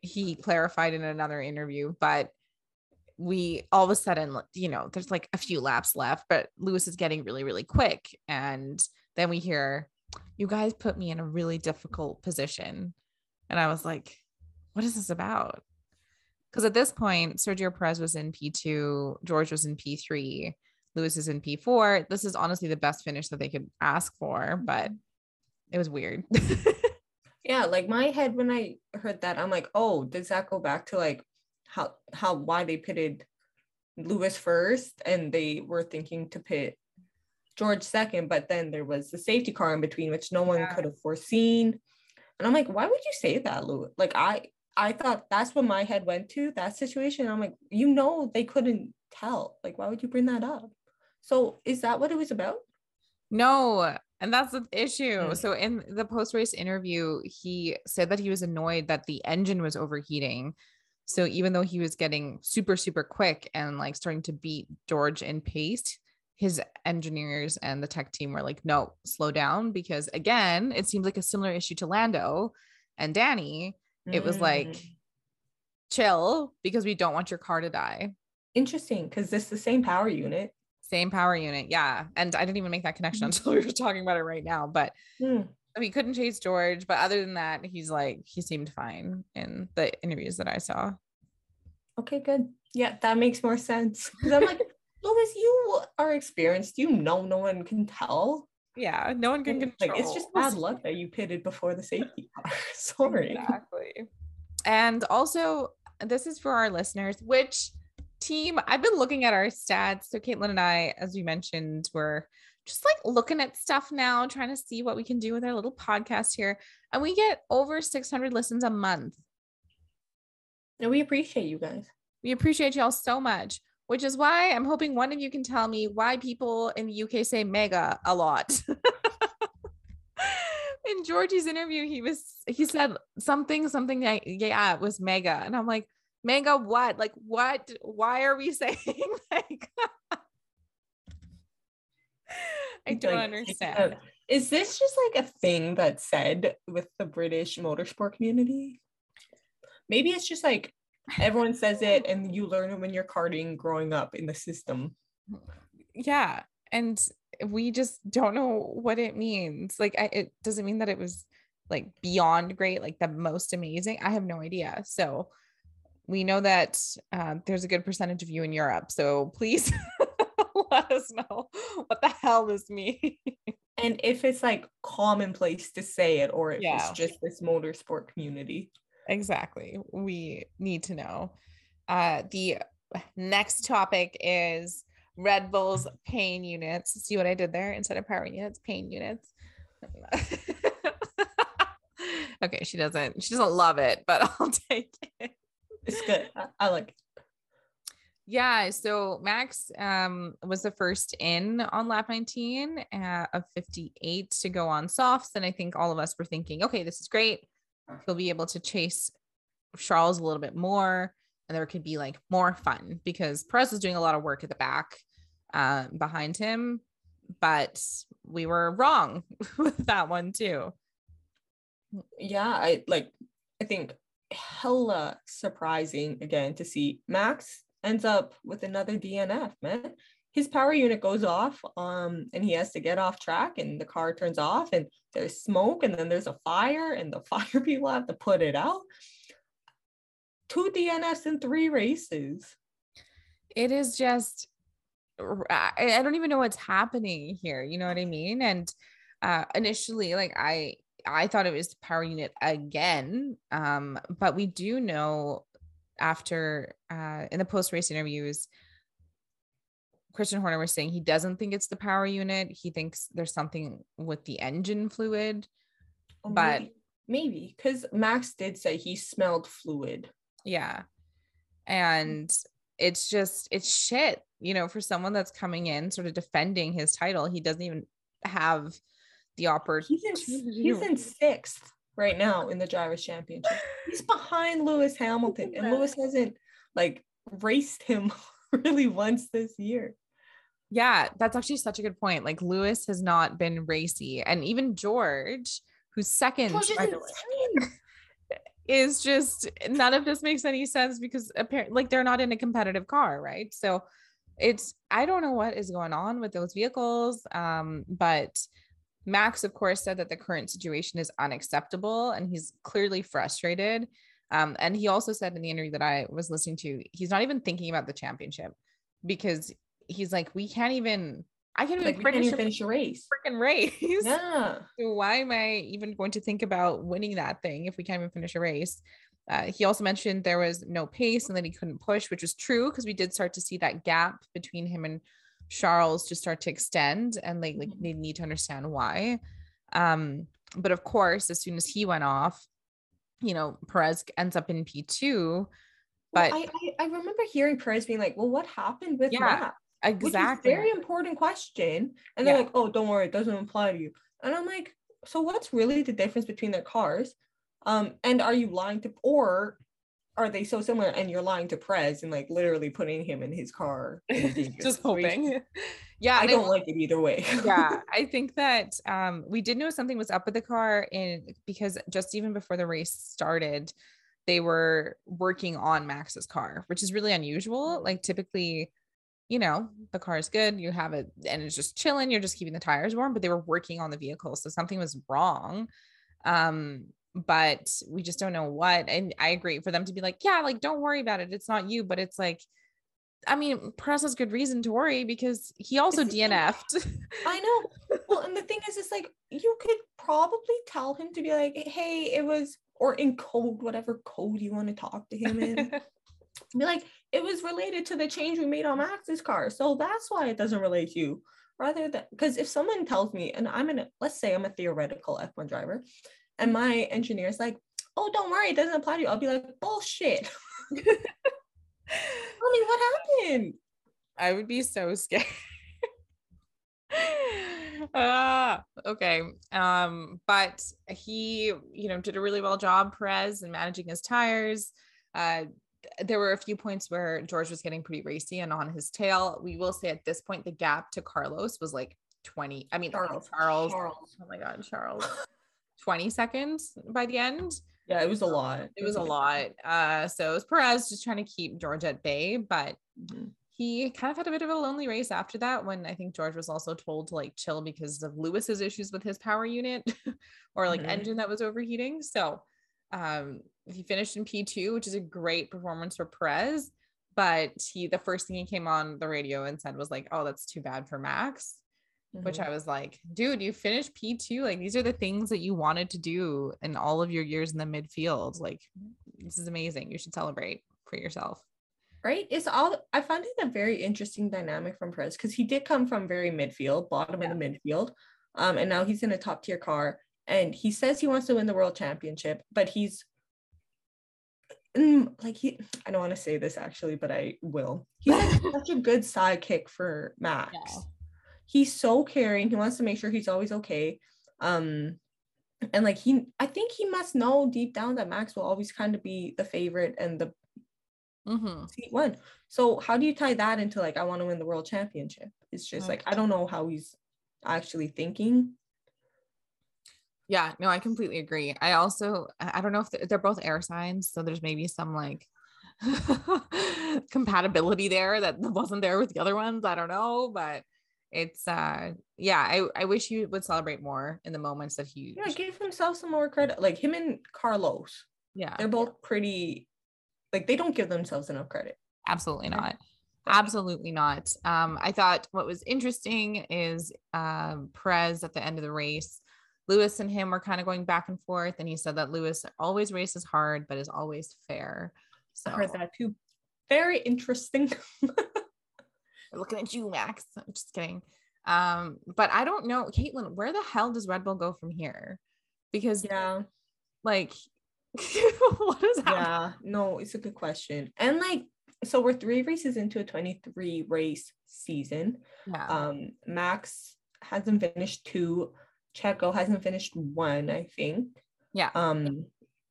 he clarified in another interview, but we all of a sudden, you know, there's like a few laps left, but Lewis is getting really, really quick. And then we hear, "You guys put me in a really difficult position." And I was like, what is this about? Because at this point, Sergio Perez was in P2, George was in P3, Lewis is in P4. This is honestly the best finish that they could ask for, but it was weird. Yeah, like my head when I heard that, I'm like, oh, does that go back to like why they pitted Lewis first and they were thinking to pit George second, but then there was the safety car in between, which no one could have foreseen. And I'm like, why would you say that, Lewis? Like I thought that's what my head went to, that situation. I'm like, you know, they couldn't tell. Like, why would you bring that up? So is that what it was about? No. And that's the issue. Mm-hmm. So in the post-race interview, he said that he was annoyed that the engine was overheating. So even though he was getting super, super quick and like starting to beat George in pace, his engineers and the tech team were like, no, slow down. Because again, it seemed like a similar issue to Lando and Danny. Mm-hmm. It was like, chill, because we don't want your car to die. Interesting, because this is the same power unit. Yeah. And I didn't even make that connection until we were talking about it right now. But we couldn't chase George. But other than that, he's like, he seemed fine in the interviews that I saw. Okay, good. Yeah, that makes more sense. Because I'm like, Lewis, you are experienced. You know, no one can tell. Yeah, no one can control. Like, it's just bad luck that you pitted before the safety car. Sorry. Exactly. And also, this is for our listeners, which team, I've been looking at our stats. So Caitlin and I, as we mentioned, we're just like looking at stuff now, trying to see what we can do with our little podcast here. And we get over 600 listens a month. And we appreciate you guys. We appreciate y'all so much, which is why I'm hoping one of you can tell me why people in the UK say mega a lot. in Georgie's interview, he said something like, yeah, it was mega. And I'm like, mega what? Like, what? Why are we saying like? I don't understand. Is this just like a thing that's said with the British motorsport community? Maybe it's just like everyone says it and you learn it when you're karting growing up in the system. Yeah. And we just don't know what it means. Like, it doesn't mean that it was like beyond great, like the most amazing. I have no idea. So we know that there's a good percentage of you in Europe. So please let us know what the hell this means. And if it's like commonplace to say it, or if it's just this motorsport community. Exactly. We need to know. The next topic is Red Bull's pain units. See what I did there? Instead of power units, pain units. Okay, she doesn't love it, but I'll take it. It's good. I like it. Yeah, so Max was the first in on lap 19 of 58 to go on softs, and I think all of us were thinking, okay, this is great. He'll be able to chase Charles a little bit more, and there could be like more fun because Perez was doing a lot of work at the back behind him, but we were wrong with that one too. Yeah, I think hella surprising again to see Max ends up with another DNF, man. His power unit goes off and he has to get off track and the car turns off and there's smoke and then there's a fire and the fire people have to put it out. 2 DNFs in 3 races. It is just, I don't even know what's happening here. You know what I mean? And initially, like I thought it was the power unit again. But we do know after in the post-race interviews, Christian Horner was saying he doesn't think it's the power unit. He thinks there's something with the engine fluid, but maybe because Max did say he smelled fluid. Yeah. And it's just, it's shit, you know, for someone that's coming in sort of defending his title. He doesn't even have the opportunity. He's in 6th right now in the Drivers' Championship. He's behind Lewis Hamilton, and Lewis hasn't like raced him really once this year. Yeah, that's actually such a good point. Like Lewis has not been racy, and even George, who's second, by the way, is just, none of this makes any sense because apparently, like, they're not in a competitive car, right? So it's, I don't know what is going on with those vehicles. But Max, of course, said that the current situation is unacceptable, and he's clearly frustrated. And he also said in the interview that I was listening to, he's not even thinking about the championship because he's like, I can't even finish a race. Freaking race. Yeah. So why am I even going to think about winning that thing if we can't even finish a race? He also mentioned there was no pace and that he couldn't push, which was true because we did start to see that gap between him and Charles just start to extend, and like they need to understand why. But of course, as soon as he went off, you know, Perez ends up in P2, but well, I remember hearing Perez being like, well, what happened with Max? Exactly. Which is a very important question. And they're like, oh, don't worry, it doesn't apply to you. And I'm like, so what's really the difference between their cars? And are you lying to, or are they so similar and you're lying to Perez and like literally putting him in his car? Just hoping. Yeah. I don't like it either way. Yeah. I think that we did know something was up with the car because just even before the race started, they were working on Max's car, which is really unusual. Like typically, you know, the car is good, you have it and it's just chilling, you're just keeping the tires warm, but they were working on the vehicle. So something was wrong. But we just don't know what. And I agree for them to be like, yeah, like, don't worry about it, it's not you. But it's like, I mean, Perez has good reason to worry because he also DNF'd. I know. Well, and the thing is, it's like, you could probably tell him to be like, hey, it was, or encode whatever code you want to talk to him in. Be like, it was related to the change we made on Max's car. So that's why it doesn't relate to you. Rather than, because if someone tells me, and let's say I'm a theoretical F1 driver, and my engineer is like, oh, don't worry, it doesn't apply to you, I'll be like, bullshit. Tell me what happened. I would be so scared. Okay. But he, did a really well job, Perez, in managing his tires. There were a few points where George was getting pretty racy and on his tail. We will say at this point, the gap to Carlos was like 20. I mean, Charles. Oh my God, Charles. 20 seconds by the end. Yeah, it was a lot. So it was Perez just trying to keep George at bay, but he kind of had a bit of a lonely race after that, when I think George was also told to like chill because of Lewis's issues with his power unit or like engine that was overheating. So he finished in P2, which is a great performance for Perez, but the first thing he came on the radio and said was like, oh, that's too bad for Max. Which I was like, dude, you finished P2. Like, these are the things that you wanted to do in all of your years in the midfield. Like, this is amazing. You should celebrate for yourself. Right. I found it a very interesting dynamic from Perez, because he did come from very midfield, bottom of the midfield. And now he's in a top tier car, and he says he wants to win the world championship, but he's like, I don't want to say this actually, but I will. He's like such a good sidekick for Max. Yeah. He's so caring. He wants to make sure he's always okay. And like I think he must know deep down that Max will always kind of be the favorite and the seat one. So how do you tie that into like, I want to win the world championship? It's just like, I don't know how he's actually thinking. Yeah, no, I completely agree. I also, I don't know if they're both air signs. So there's maybe some like compatibility there that wasn't there with the other ones. I don't know, but it's I wish he would celebrate more in the moments that he give himself some more credit. Like him and Carlos, they're both pretty, like, they don't give themselves enough credit. Absolutely not. I thought what was interesting is Perez at the end of the race, Lewis and him were kind of going back and forth, and he said that Lewis always races hard but is always fair. So I heard that too. Very interesting. Looking at you, Max. I'm just kidding. But I don't know, Caitlin, where the hell does Red Bull go from here? Because like what is happening? Yeah, no, it's a good question. And like, so we're 3 races into a 23 race season. Yeah. Max hasn't finished 2. Checo hasn't finished 1, I think. Yeah.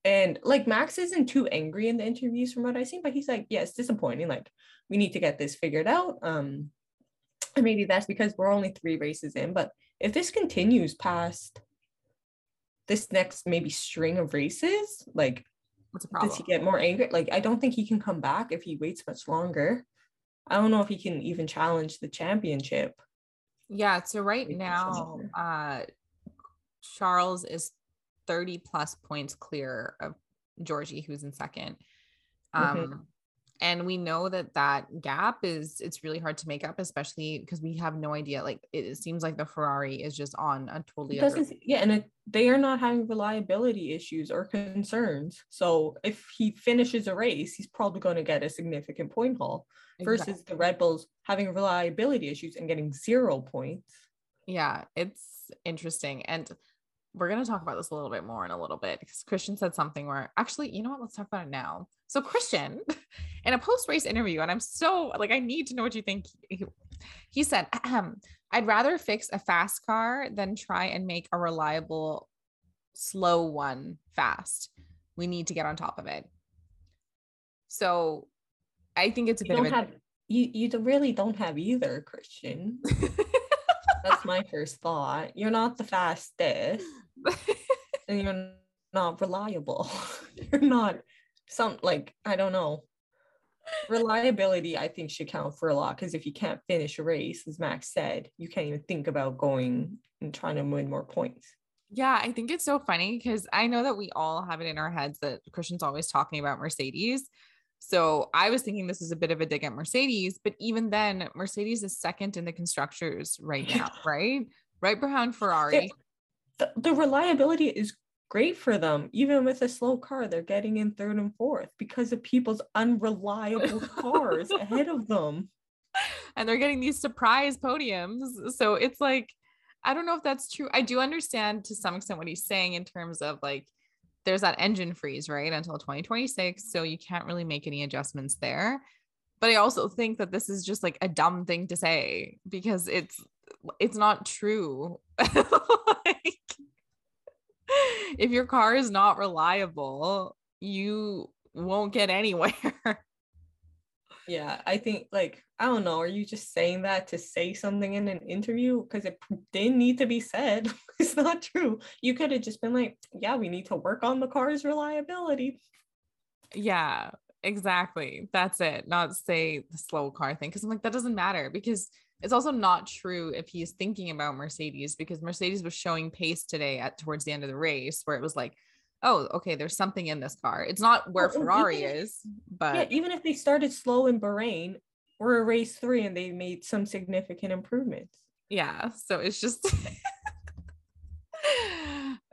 And like, Max isn't too angry in the interviews from what I've seen, but he's like, yeah, it's disappointing. Like, we need to get this figured out. And maybe that's because we're only 3 races in, but if this continues past this next maybe string of races, like, what's the problem? Does he get more angry? Like, I don't think he can come back if he waits much longer. I don't know if he can even challenge the championship. Yeah. So right now, Charles is 30 plus points clear of Georgie, who's in second. And we know that gap it's really hard to make up, especially because we have no idea. Like, it seems like the Ferrari is just on a totally other. Yeah. And they are not having reliability issues or concerns. So if he finishes a race, he's probably going to get a significant point haul versus the Red Bulls having reliability issues and getting 0 points. Yeah. It's interesting. And we're going to talk about this a little bit more in a little bit, because Christian said something where actually, you know what, let's talk about it now. So Christian, in a post-race interview, and I'm so like, I need to know what you think. He said, I'd rather fix a fast car than try and make a reliable, slow one fast. We need to get on top of it. So I think it's you really don't have either, Christian. That's my first thought. You're not the fastest, and you're not reliable. You're not I don't know. Reliability, I think, should count for a lot, because if you can't finish a race, as Max said, you can't even think about going and trying to win more points. Yeah, I think it's so funny, because I know that we all have it in our heads that Christian's always talking about Mercedes. So I was thinking this is a bit of a dig at Mercedes, but even then, Mercedes is second in the constructors right now, right? Right behind Ferrari. The reliability is great for them. Even with a slow car, they're getting in 3rd and 4th because of people's unreliable cars ahead of them. And they're getting these surprise podiums. So it's like, I don't know if that's true. I do understand to some extent what he's saying in terms of like, there's that engine freeze, right, until 2026. So you can't really make any adjustments there. But I also think that this is just like a dumb thing to say, because it's it's not true. Like, if your car is not reliable, you won't get anywhere. Yeah, I think, like, I don't know, are you just saying that to say something in an interview? Because it didn't need to be said. It's not true. You could have just been like, yeah, we need to work on the car's reliability. Yeah, exactly. That's it. Not say the slow car thing, because I'm like, that doesn't matter, because it's also not true if he's thinking about Mercedes, because Mercedes was showing pace today towards the end of the race where it was like, oh, okay, there's something in this car. It's not where Ferrari is, but... Yeah, even if they started slow in Bahrain, we're a race three and they made some significant improvements. Yeah, so it's just...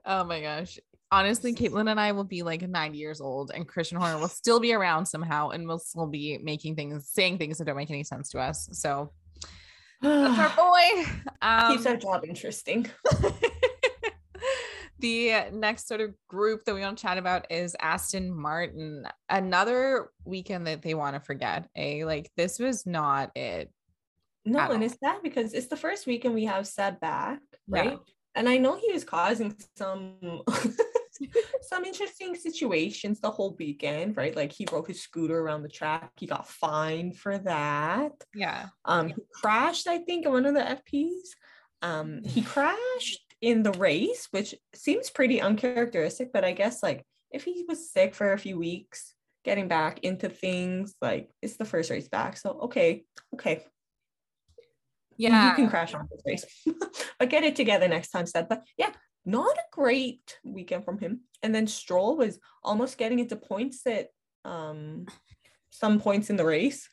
Oh my gosh. Honestly, Caitlin and I will be like 90 years old and Christian Horner will still be around somehow and we'll still be making things, saying things that don't make any sense to us. So that's our boy. Keeps our job interesting. The next sort of group that we want to chat about is Aston Martin. Another weekend that they want to forget, eh? Like, this was not it. No, and it's sad because it's the first weekend we have Seb back, right? Yeah. And I know he was causing some, some interesting situations the whole weekend, right? Like, he broke his scooter around the track. He got fined for that. Yeah. He crashed, I think, in one of the FPs. He crashed in the race, which seems pretty uncharacteristic, but I guess, like, if he was sick for a few weeks, getting back into things, like, it's the first race back, so okay, yeah, you can crash on this race, but get it together next time, Seb. But yeah, not a great weekend from him. And then Stroll was almost getting into points at some points in the race,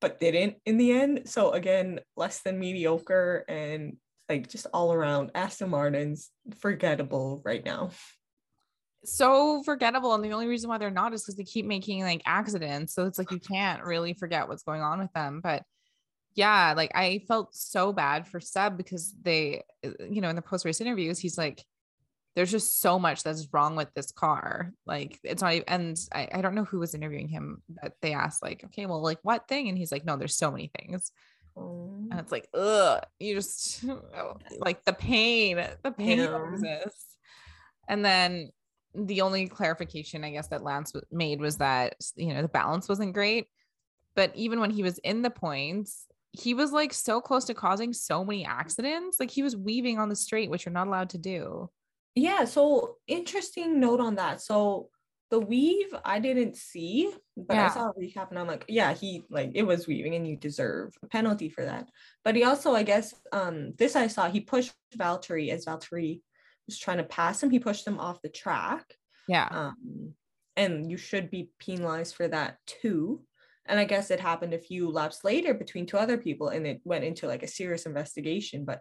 but didn't in the end. So again, less than mediocre, and like, just all around, Aston Martin's forgettable right now. So forgettable. And the only reason why they're not is because they keep making like accidents. So it's like, you can't really forget what's going on with them. But yeah, like, I felt so bad for Seb because they, you know, in the post-race interviews, he's like, there's just so much that's wrong with this car. Like, it's not even, and I don't know who was interviewing him, but they asked like, okay, well, like, what thing? And he's like, no, there's so many things. And it's like, ugh, you just like the pain exists. And then the only clarification, I guess, that Lance made was that, you know, the balance wasn't great, but even when he was in the points, he was like so close to causing so many accidents. Like, he was weaving on the straight, which you're not allowed to do. Yeah. So interesting note on that. So the weave I didn't see, but yeah, I saw a recap and I'm like, yeah, he, like, it was weaving and you deserve a penalty for that. But he also, I guess, this I saw, he pushed Valtteri as Valtteri was trying to pass him. He pushed him off the track. Yeah. And you should be penalized for that too. And I guess it happened a few laps later between two other people and it went into like a serious investigation, but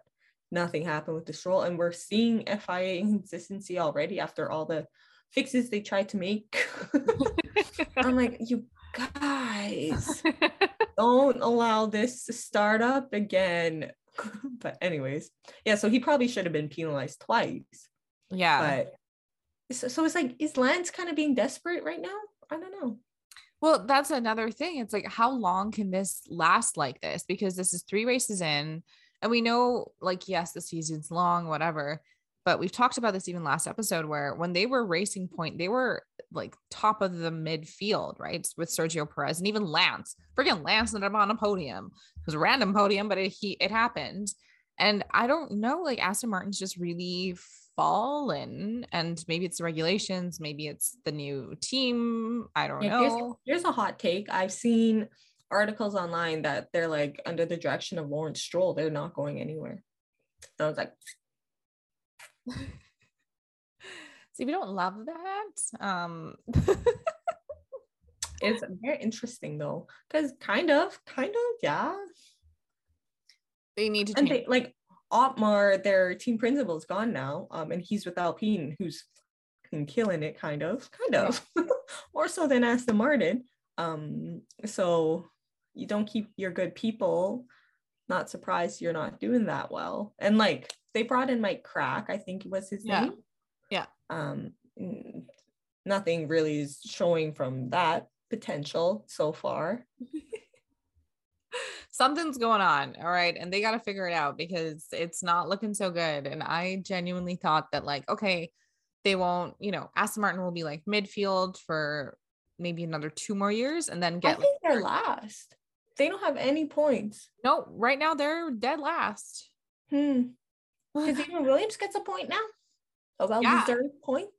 nothing happened with this role. And we're seeing FIA inconsistency already after all the fixes they tried to make. I'm like, you guys, don't allow this to start up again. But anyways, yeah, so he probably should have been penalized twice. Yeah, but so it's like, is Lance kind of being desperate right now? I don't know. Well, that's another thing. It's like, how long can this last like this? Because this is three races in, and we know, like, yes, the season's long, whatever. But we've talked about this even last episode, where when they were racing point, they were like top of the midfield, right? With Sergio Perez and even Lance. Freaking Lance ended up on a podium. It was a random podium, but it happened. And I don't know, like, Aston Martin's just really fallen, and maybe it's the regulations, maybe it's the new team. I don't know. Here's a hot take. I've seen articles online that they're like, under the direction of Lawrence Stroll, they're not going anywhere. And I was like, see, we don't love that. It's very interesting though, because kind of yeah, they need to change. And they, like, Otmar, their team principal, is gone now, and he's with Alpine, who's killing it, kind of more so than Aston Martin. So you don't keep your good people, not surprised you're not doing that well. And like, they brought in Mike Crack, I think was his name. Yeah. Nothing really is showing from that potential so far. something's going on. All right. And they got to figure it out because it's not looking so good. And I genuinely thought that, like, okay, they won't, you know, Aston Martin will be like midfield for maybe another 2 more years and then get. I think they're last. They don't have any points. No, right now they're dead last. Because even Williams gets a point now. A well-deserved point.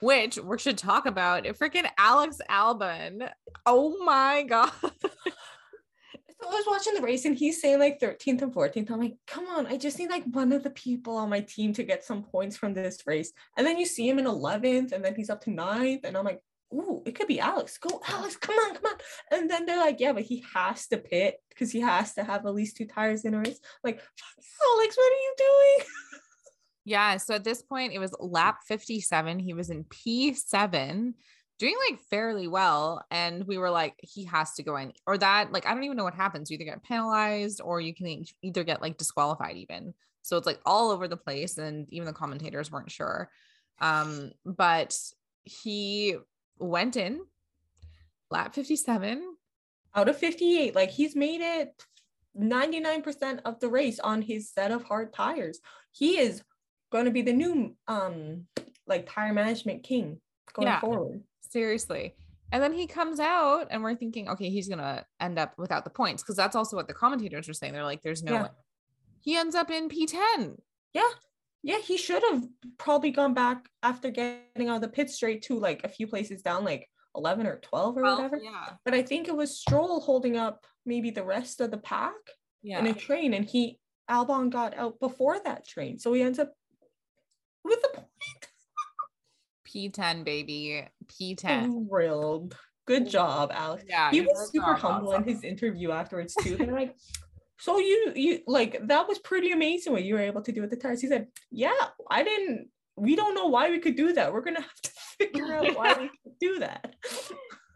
Which we should talk about. Freaking Alex Albon. Oh my God. So I was watching the race and he's saying like 13th and 14th. I'm like, come on, I just need like one of the people on my team to get some points from this race. And then you see him in 11th and then he's up to 9th. And I'm like, ooh, it could be Alex. Go, Alex. Come on, come on. And then they're like, yeah, but he has to pit because he has to have at least 2 tires in a race. I'm like, Alex, what are you doing? Yeah, so at this point, it was lap 57. He was in P7, doing like fairly well. And we were like, he has to go in. Or that, like, I don't even know what happens. You either get penalized or you can either get like disqualified even. So it's like all over the place. And even the commentators weren't sure. But he went in lap 57. Out of 58. Like, he's made it 99% of the race on his set of hard tires. He is going to be the new like tire management king going forward, seriously. And then he comes out and we're thinking, okay, he's gonna end up without the points, because that's also what the commentators were saying. They're like, there's no way. He ends up in P10. yeah He should have probably gone back after getting out of the pit straight to like a few places down, like 11 or 12 or whatever. But I think it was Stroll holding up maybe the rest of the pack in a train, and Albon got out before that train, so he ends up with the point. P10, baby. P10. Thrilled. Good job, Alex. Yeah, he was super humble in his interview afterwards too. They're like, so you like, that was pretty amazing what you were able to do with the tires. He said, we don't know why we could do that. We're gonna have to figure out why we could do that.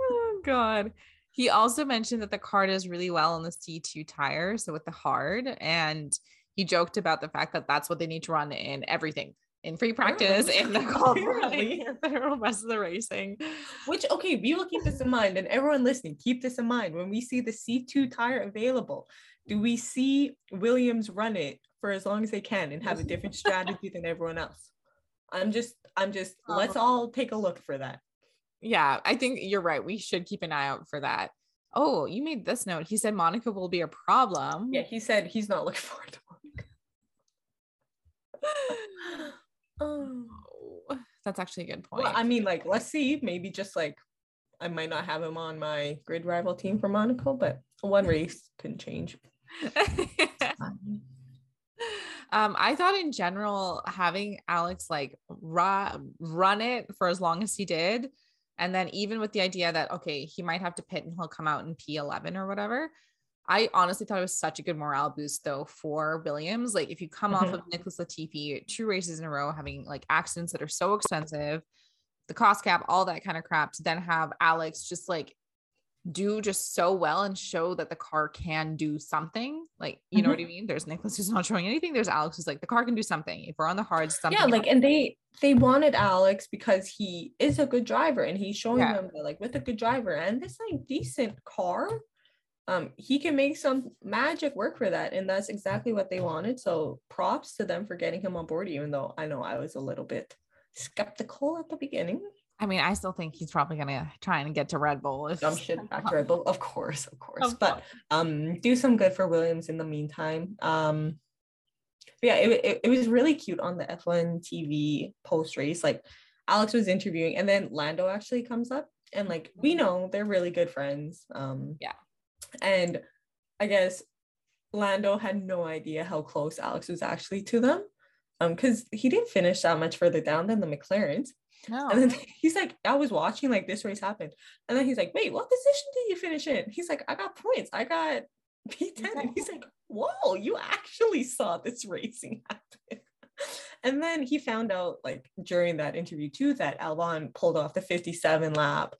Oh God. He also mentioned that the car does really well on the C2 tire, so with the hard, and he joked about the fact that that's what they need to run in everything. In free practice, in the rest of the racing. Which, okay, we will keep this in mind, and everyone listening, keep this in mind. When we see the C2 tire available, do we see Williams run it for as long as they can and have a different strategy than everyone else? I'm just, let's all take a look for that. Yeah, I think you're right. We should keep an eye out for that. Oh, you made this note. He said Monaco will be a problem. Yeah, he said he's not looking forward to Monaco. Oh, that's actually a good point. Well, I mean, like, let's see, maybe just like, I might not have him on my grid rival team for Monaco, but one race can change. I thought in general, having Alex like run it for as long as he did, and then even with the idea that, okay, he might have to pit and he'll come out in P11 or whatever, I honestly thought it was such a good morale boost though for Williams. Like, if you come off of Nicholas Latifi, 2 races in a row, having like accidents that are so expensive, the cost cap, all that kind of crap, to then have Alex just like do just so well and show that the car can do something. Like, you know what I mean? There's Nicholas who's not showing anything. There's Alex who's like, the car can do something. If we're on the hard stuff. Yeah. Like, and they wanted Alex because he is a good driver, and he's showing them that like with a good driver and this like decent car, he can make some magic work for that. And that's exactly what they wanted. So props to them for getting him on board, even though I know I was a little bit skeptical at the beginning. I mean, I still think he's probably going to try and get to Red Bull. Jump shit back to Red Bull. Of course. But do some good for Williams in the meantime. Yeah, it was really cute on the F1 TV post-race. Like, Alex was interviewing, and then Lando actually comes up. And, like, we know they're really good friends. Yeah. And I guess Lando had no idea how close Alex was actually to them, because he didn't finish that much further down than the McLarens. No. And then he's like, I was watching like this race happened, and then he's like, wait, what position did you finish in? He's like, I got points, I got P10. And he's like, whoa, you actually saw this racing happen. And then he found out like during that interview too that Albon pulled off the 57 lap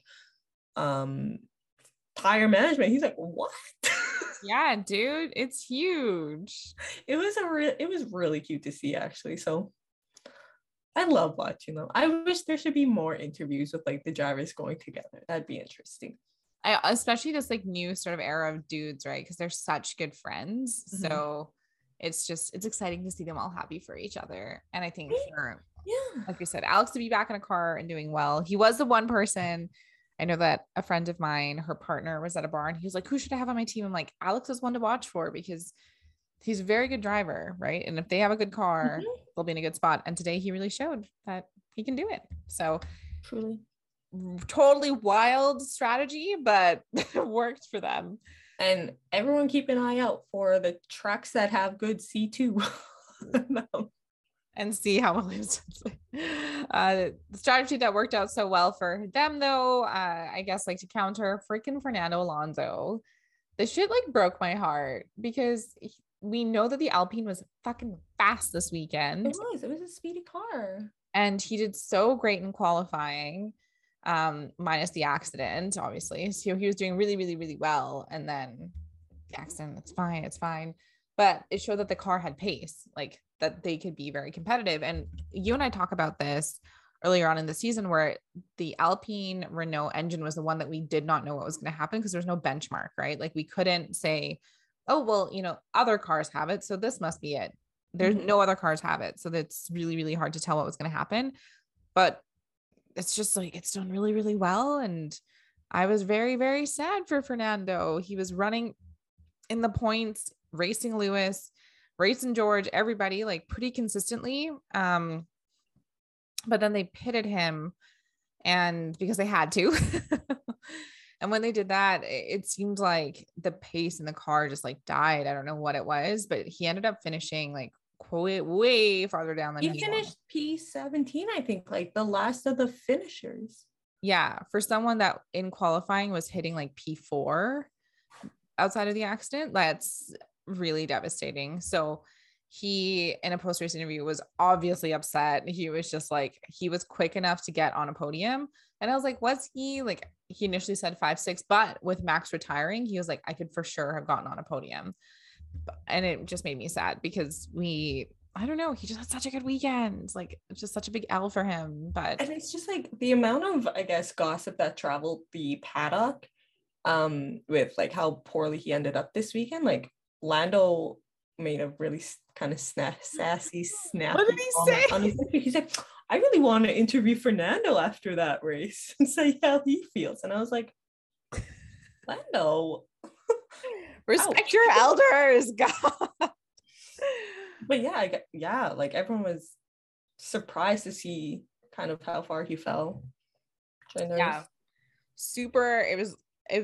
tire management. He's like, what? Yeah, dude, it's huge. It was really cute to see, actually. So I love watching them. I wish there should be more interviews with like the drivers going together. That'd be interesting. especially this like new sort of era of dudes, right? Because they're such good friends. Mm-hmm. So it's just, it's exciting to see them all happy for each other. And I think, for, yeah, like you said, Alex to be back in a car and doing well. He was the one person, I know that a friend of mine, her partner was at a bar and he was like, who should I have on my team? I'm like, Alex is one to watch for because he's a very good driver, right? And if they have a good car, mm-hmm, they'll be in a good spot. And today he really showed that he can do it. So truly, totally wild strategy, but it worked for them. And everyone keep an eye out for the trucks that have good C2 and see how Williams does it. The strategy that worked out so well for them though, I guess like to counter freaking Fernando Alonso. This shit like broke my heart because we know that the Alpine was fucking fast this weekend. It was a speedy car. And he did so great in qualifying, minus the accident, obviously. So he was doing really, really, really well. And then the accident, it's fine. But it showed that the car had pace, like that they could be very competitive. And you and I talk about this earlier on in the season where the Alpine Renault engine was the one that we did not know what was going to happen because there's no benchmark, right? Like we couldn't say, oh, well, you know, other cars have it, so this must be it. There's mm-hmm. no other cars have it. So that's really, really hard to tell what was going to happen, but it's just like, it's done really, really well. And I was very, very sad for Fernando. He was running in the points, racing Lewis, racing George, everybody like pretty consistently. But then they pitted him and because they had to, and when they did that, it seemed like the pace in the car just like died. I don't know what it was, but he ended up finishing like way farther down than he finished P17, I think, like the last of the finishers. Yeah, for someone that in qualifying was hitting like P4 outside of the accident, that's really devastating. So he, in a post-race interview, was obviously upset. He was just like, he was quick enough to get on a podium. And I was like, was he like, he initially said 5-6, but with Max retiring, he was like, I could for sure have gotten on a podium. And it just made me sad because I don't know, he just had such a good weekend. Like it's just such a big L for him, but. And it's just like the amount of, I guess, gossip that traveled the paddock with like how poorly he ended up this weekend. Like Lando made a really kind of sassy snap. What did he say? He's like, I really want to interview Fernando after that race and say how he feels. And I was like, Lando, respect your elders, God. But yeah, like everyone was surprised to see kind of how far he fell. Yeah, super. It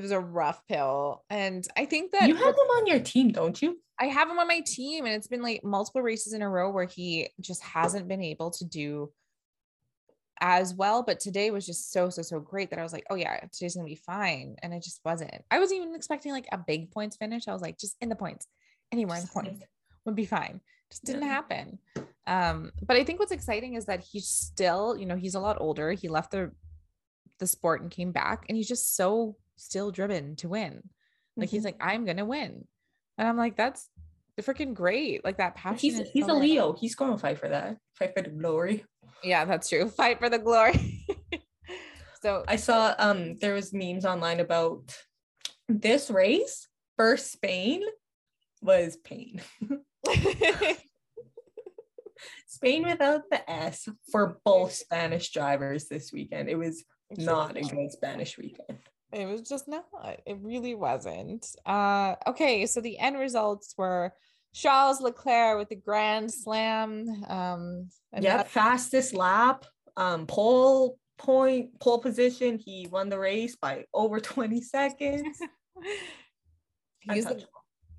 was a rough pill, and I think that you have him on your team, don't you? I have him on my team, and it's been like multiple races in a row where he just hasn't been able to do as well. But today was just so great that I was like, oh yeah, today's gonna be fine. And it just wasn't. I wasn't even expecting like a big points finish. I was like, just in the points, anywhere in the points would be fine. Just didn't happen. But I think what's exciting is that he's still, you know, he's a lot older. He left the sport and came back, and he's just so still driven to win. Like mm-hmm. he's like, I'm gonna win. And I'm like, that's freaking great. Like that passion. He's a Leo. He's going to fight for that. Fight for the glory. Yeah, that's true. Fight for the glory. So I saw there was memes online about this race. First Spain was pain. Spain without the S for both Spanish drivers this weekend. It was not a good Spanish weekend. It was just not. It really wasn't. Okay, so the end results were Charles Leclerc with the grand slam. Fastest lap, pole position. He won the race by over 20 seconds.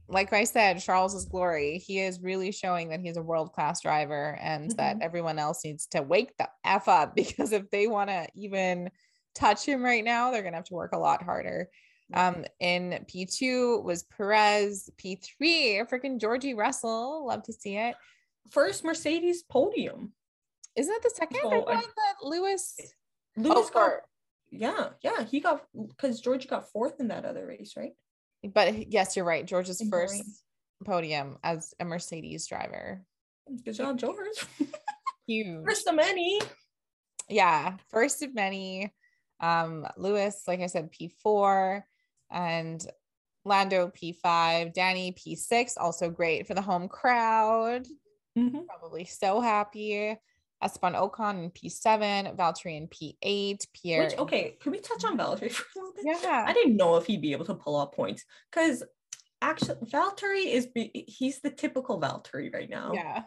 Like I said, Charles's glory. He is really showing that he's a world-class driver and mm-hmm. that everyone else needs to wake the F up, because if they want to even touch him right now, they're gonna have to work a lot harder. In P2 was Perez, P3 freaking Georgie Russell. Love to see it. First Mercedes podium. Isn't that the second? So I thought that Lewis got, yeah he got, because George got fourth in that other race, right? But yes, you're right, George's first podium as a Mercedes driver. Good job, George. Huge. First of many. Lewis, like I said, P4, and Lando P5, Danny P6, also great for the home crowd. Mm-hmm. Probably so happy. Esteban Ocon in P7, Valtteri in P8, Pierre. Which, okay, can we touch on Valtteri for a little bit? Yeah. I didn't know if he'd be able to pull out points because actually Valtteri is, he's the typical Valtteri right now. Yeah.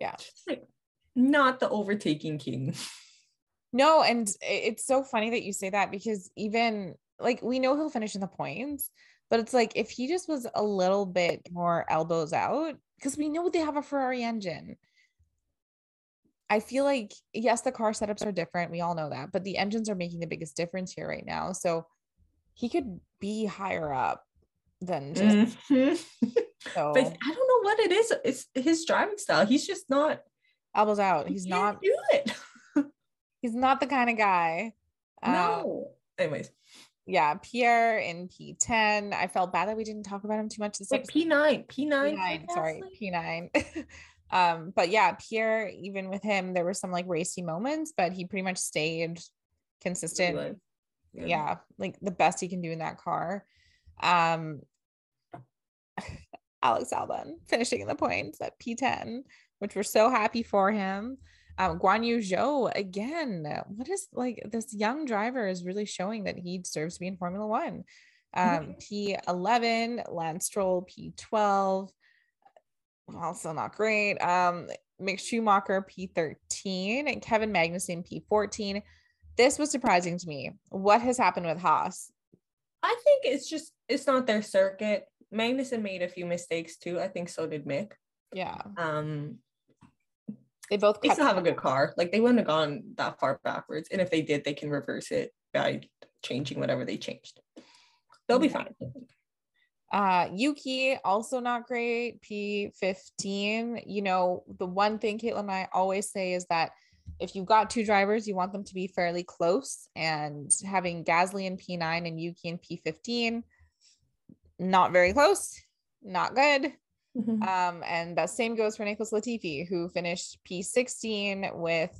Yeah. Just like not the overtaking king. No, and it's so funny that you say that because even like we know he'll finish in the points, but it's like if he just was a little bit more elbows out, because we know they have a Ferrari engine. I feel like, yes, the car setups are different. We all know that, but the engines are making the biggest difference here right now. So he could be higher up than just. Mm-hmm. So. But I don't know what it is. It's his driving style. He's just not. Elbows out. He's not. He can't do it. He's not the kind of guy. No. Anyways. Yeah. Pierre in P10. I felt bad that we didn't talk about him too much. This like P9. Sorry. P9. But yeah, Pierre, even with him, there were some like racy moments, but he pretty much stayed consistent. Really? Yeah. Yeah. Like the best he can do in that car. Alex Albon finishing in the points at P10, which we're so happy for him. Guan Yu Zhou again. What is like this young driver is really showing that he deserves to be in Formula One. Mm-hmm. P11, Lance Stroll, P12, also not great. Mick Schumacher, P13, and Kevin Magnussen, P14. This was surprising to me. What has happened with Haas? I think it's not their circuit. Magnussen made a few mistakes too. I think so did Mick. Yeah. They both still have a good car. Like they wouldn't have gone that far backwards. And if they did, they can reverse it by changing whatever they changed. They'll be fine. Yuki, also not great. P15. You know, the one thing Caitlin and I always say is that if you've got two drivers, you want them to be fairly close. And having Gasly in P9 and Yuki in P15, not very close, not good. Mm-hmm. And that same goes for Nicholas Latifi, who finished P16 with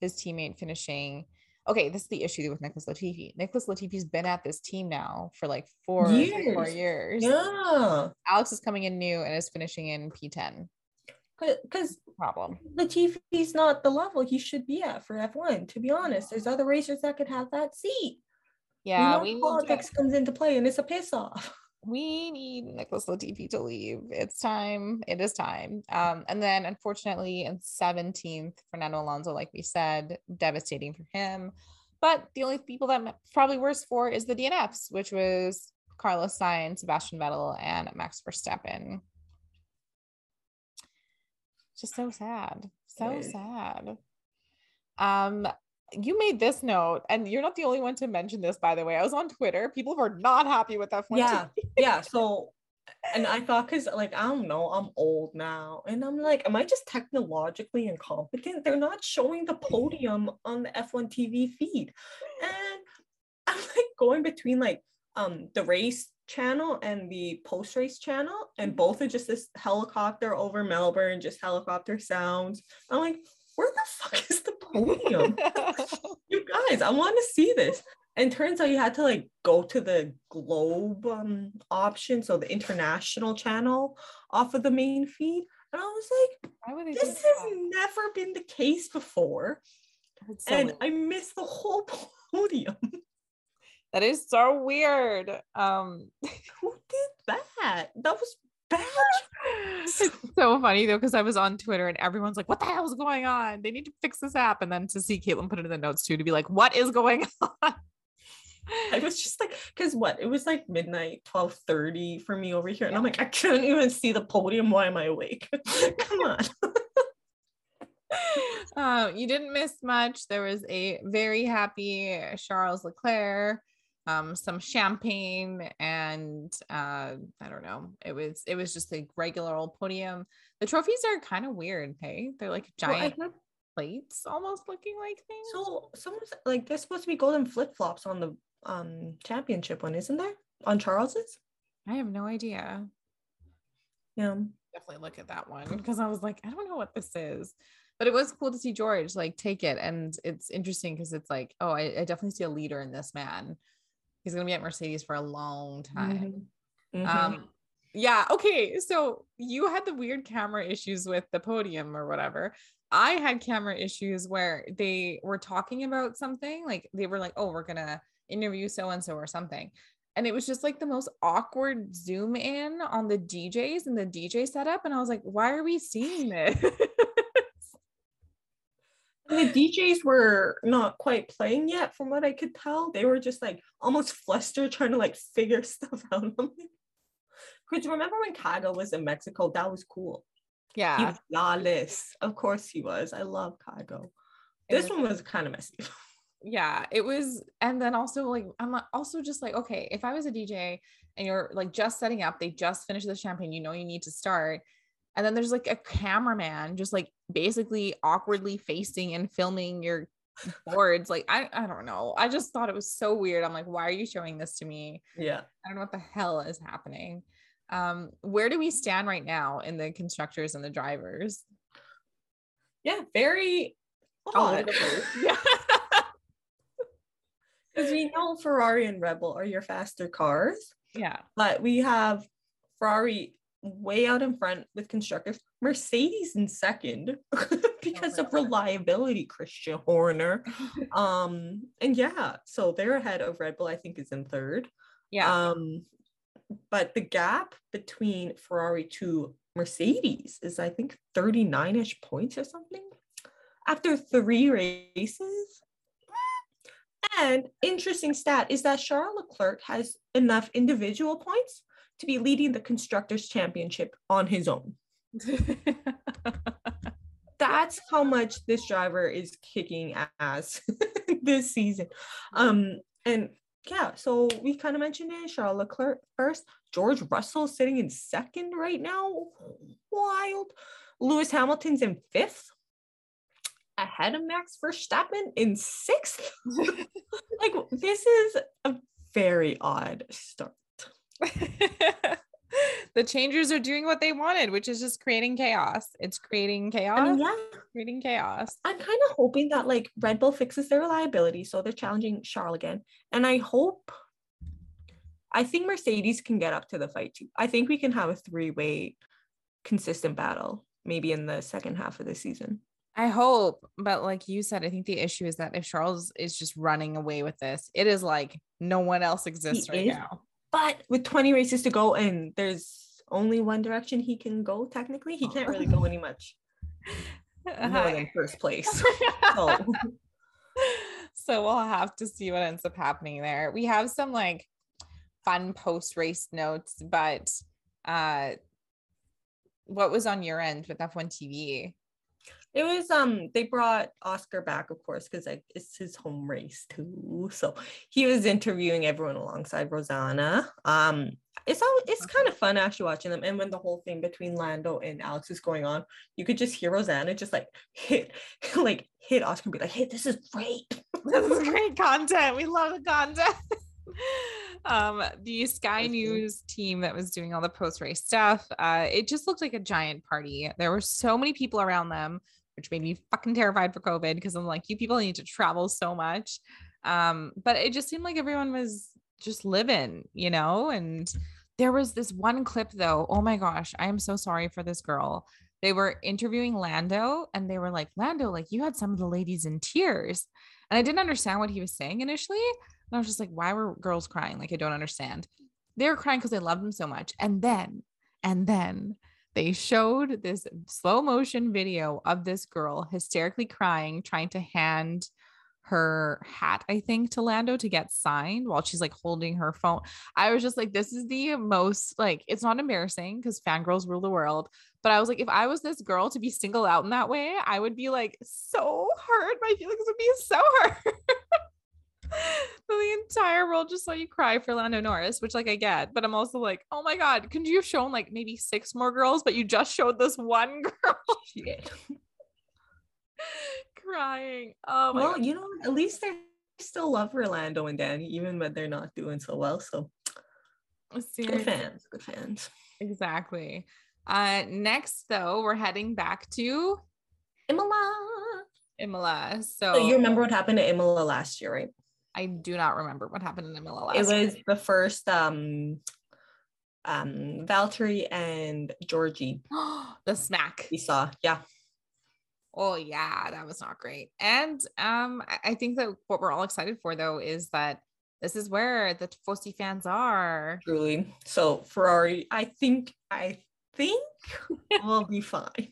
his teammate finishing. Okay, this is the issue with Nicholas Latifi. Nicholas Latifi's been at this team now for like four years. Yeah. Alex is coming in new and is finishing in P10. Because Latifi's not the level he should be at for F1, to be honest. There's other racers that could have that seat. Yeah. You know, politics comes into play and it's a piss off. We need Nicholas Latifi to leave. It's time. It is time. And then, unfortunately, in 17th, Fernando Alonso, like we said, devastating for him. But the only people that probably worse for is the DNFs, which was Carlos Sainz, Sebastian Vettel, and Max Verstappen. Just so sad. So sad. You made this note, and you're not the only one to mention this, by the way. I was on Twitter. People were not happy with F1. Yeah, yeah. So, and I thought, because, like, I don't know, I'm old now. And I'm like, am I just technologically incompetent? They're not showing the podium on the F1 TV feed. And I'm, like, going between, like, the race channel and the post-race channel, and both are just this helicopter over Melbourne, just helicopter sounds. I'm like, where the fuck is the podium? You guys, I want to see this. And turns out you had to like go to the globe option, so the international channel off of the main feed. And I was like, why would this has never been the case before. So and weird. I missed the whole podium. That is so weird. Who did that? That was bad. It's so funny though, because I was on Twitter and everyone's like, what the hell is going on? They need to fix this app. And then to see Caitlin put it in the notes too, to be like, what is going on? I was just like, because it was like midnight, 12:30 for me over here. And I'm like, I couldn't even see the podium. Why am I awake? Come on. You didn't miss much. There was a very happy Charles Leclerc. Some champagne and I don't know. It was just a regular old podium. The trophies are kind of weird, hey? They're like giant plates, almost looking like things. So someone's like, there's supposed to be golden flip-flops on the championship one, isn't there? On Charles's? I have no idea. Yeah. Definitely look at that one because I was like, I don't know what this is. But it was cool to see George like take it, and it's interesting because it's like, oh, I definitely see a leader in this man. He's going to be at Mercedes for a long time. Mm-hmm. Mm-hmm. Yeah. Okay. So you had the weird camera issues with the podium or whatever. I had camera issues where they were talking about something, like they were like, oh, we're going to interview so-and-so or something. And it was just like the most awkward zoom in on the DJs and the DJ setup. And I was like, why are we seeing this? The DJs were not quite playing yet from what I could tell. They were just like almost flustered trying to like figure stuff out. Because remember when Kaga was in Mexico, that was cool. Yeah. He was flawless. Of course he was. I love Kaga. This one was kind of messy. Yeah, it was. And then also like, I'm also just like, okay, if I was a DJ and you're like just setting up, they just finished the champagne, you know, you need to start. And then there's like a cameraman just like basically awkwardly facing and filming your boards. Like, I don't know. I just thought it was so weird. I'm like, why are you showing this to me? Yeah. I don't know what the hell is happening. Where do we stand right now in the constructors and the drivers? Yeah, very odd. Yeah. Because we know Ferrari and Red Bull are your faster cars. Yeah. But we have Ferrari way out in front with constructors, Mercedes in second because of reliability, Christian Horner. And yeah, so they're ahead of Red Bull, I think is in third. Yeah. But the gap between Ferrari to Mercedes is I think 39-ish points or something after 3 races. And interesting stat is that Charles Leclerc has enough individual points to be leading the Constructors' Championship on his own. That's how much this driver is kicking ass this season. And yeah, so we kind of mentioned it, Charles Leclerc first, George Russell sitting in second right now, wild. Lewis Hamilton's in 5th, ahead of Max Verstappen in 6th. Like, this is a very odd start. The changers are doing what they wanted, which is just creating chaos. It's creating chaos. I mean, yeah. Creating chaos. I'm kind of hoping that like Red Bull fixes their reliability, so they're challenging Charles again. And I think Mercedes can get up to the fight too. I think we can have a 3-way consistent battle maybe in the second half of the season. I hope, but like you said, I think the issue is that if Charles is just running away with this, it is like no one else exists now. But with 20 races to go and there's only one direction he can go, technically, he can't really go any much more than first place. So we'll have to see what ends up happening there. We have some like fun post-race notes, but what was on your end with F1 TV? It was they brought Oscar back, of course, because like it's his home race too. So he was interviewing everyone alongside Rosanna. It's kind of fun actually watching them. And when the whole thing between Lando and Alex is going on, you could just hear Rosanna just like hit Oscar and be like, hey, this is great. This is great content. We love the content. The Sky News team that was doing all the post-race stuff, it just looked like a giant party. There were so many people around them, which made me fucking terrified for COVID because I'm like, you people need to travel so much. But it just seemed like everyone was just living, you know. And there was this one clip though, oh my gosh, I am so sorry for this girl. They were interviewing Lando and they were like, Lando, like you had some of the ladies in tears. And I didn't understand what he was saying initially. And I was just like, why were girls crying? Like, I don't understand. They were crying because they loved him so much. And then they showed this slow motion video of this girl hysterically crying, trying to hand her hat, I think, to Lando to get signed while she's like holding her phone. I was just like, this is the most like, it's not embarrassing because fangirls rule the world. But I was like, if I was this girl to be singled out in that way, I would be like so hurt. My feelings would be so hurt. The entire world just saw you cry for Lando Norris, which like I get, but I'm also like, oh my God, couldn't you have shown like maybe 6 more girls, but you just showed this one girl shit. Crying. Oh my God. You know, at least they still love Orlando and Danny, even when they're not doing so well. So good fans. Exactly. Next though, we're heading back to Imola. So you remember what happened to Imola last year, right? I do not remember what happened in Imola last year. It was the first Valtteri and Georgie. The smack. We saw, yeah. Oh yeah, that was not great. And I think that what we're all excited for though is that this is where the Tifosi fans are. Truly. So Ferrari, I think we'll be fine.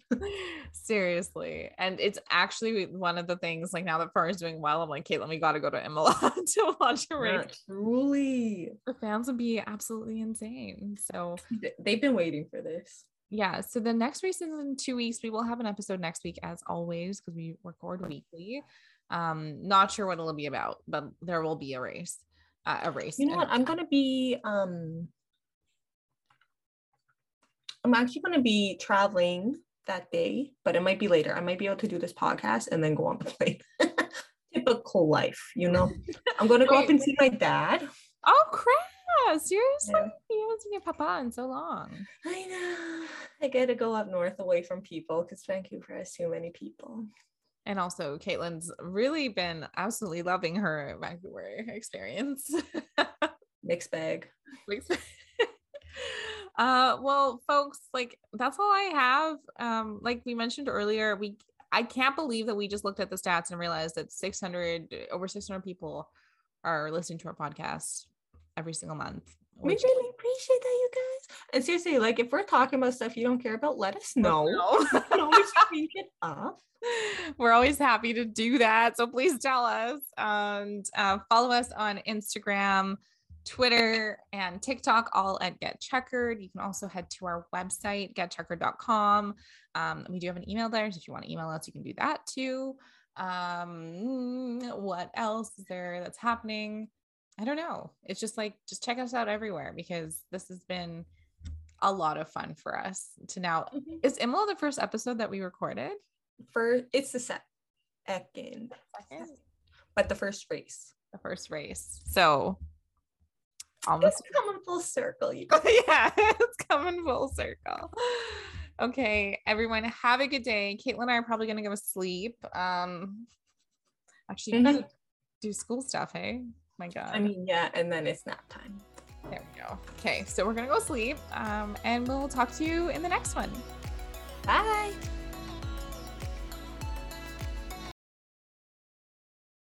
Seriously. And it's actually one of the things, like, now that Ferrari's doing well, I'm like, Caitlin, we got to go to Imola to watch a race. Truly. The fans would be absolutely insane. So they've been waiting for this. Yeah. So the next race is in 2 weeks. We will have an episode next week as always, because we record weekly. Not sure what it'll be about, but there will be a race. You know what? I'm actually going to be traveling that day, but it might be later. I might be able to do this podcast and then go on the plane. Typical life, you know. I'm going to go up and see my dad. Oh, crap. Seriously? Yeah. You haven't seen your papa in so long. I know. I got to go up north away from people because Vancouver has too many people. And also, Caitlin's really been absolutely loving her Vancouver experience. Mixed bag. Mixed bag. Well, folks, like, that's all I have. Like we mentioned earlier, I can't believe that we just looked at the stats and realized that over 600 people are listening to our podcast every single month. We really appreciate that, you guys. And seriously, like, if we're talking about stuff you don't care about, let us know. You can always speak it up. We're always happy to do that. So please tell us, and follow us on Instagram, Twitter, and TikTok, all at Get Checkered. You can also head to our website, getcheckered.com. We do have an email there, so if you want to email us, you can do that too. What else is there that's happening? I don't know. It's just like, just check us out everywhere, because this has been a lot of fun for us to now. Mm-hmm. Is Imola the first episode that we recorded? It's the second, but the first race. The first race. So almost it's coming full circle, you guys. Yeah, it's coming full circle. Okay, everyone, have a good day. Caitlin and I are probably gonna go to sleep. Actually, mm-hmm. do school stuff, hey? My God. I mean, yeah, and then it's nap time. There we go. Okay, so we're gonna go sleep, and we'll talk to you in the next one. Bye.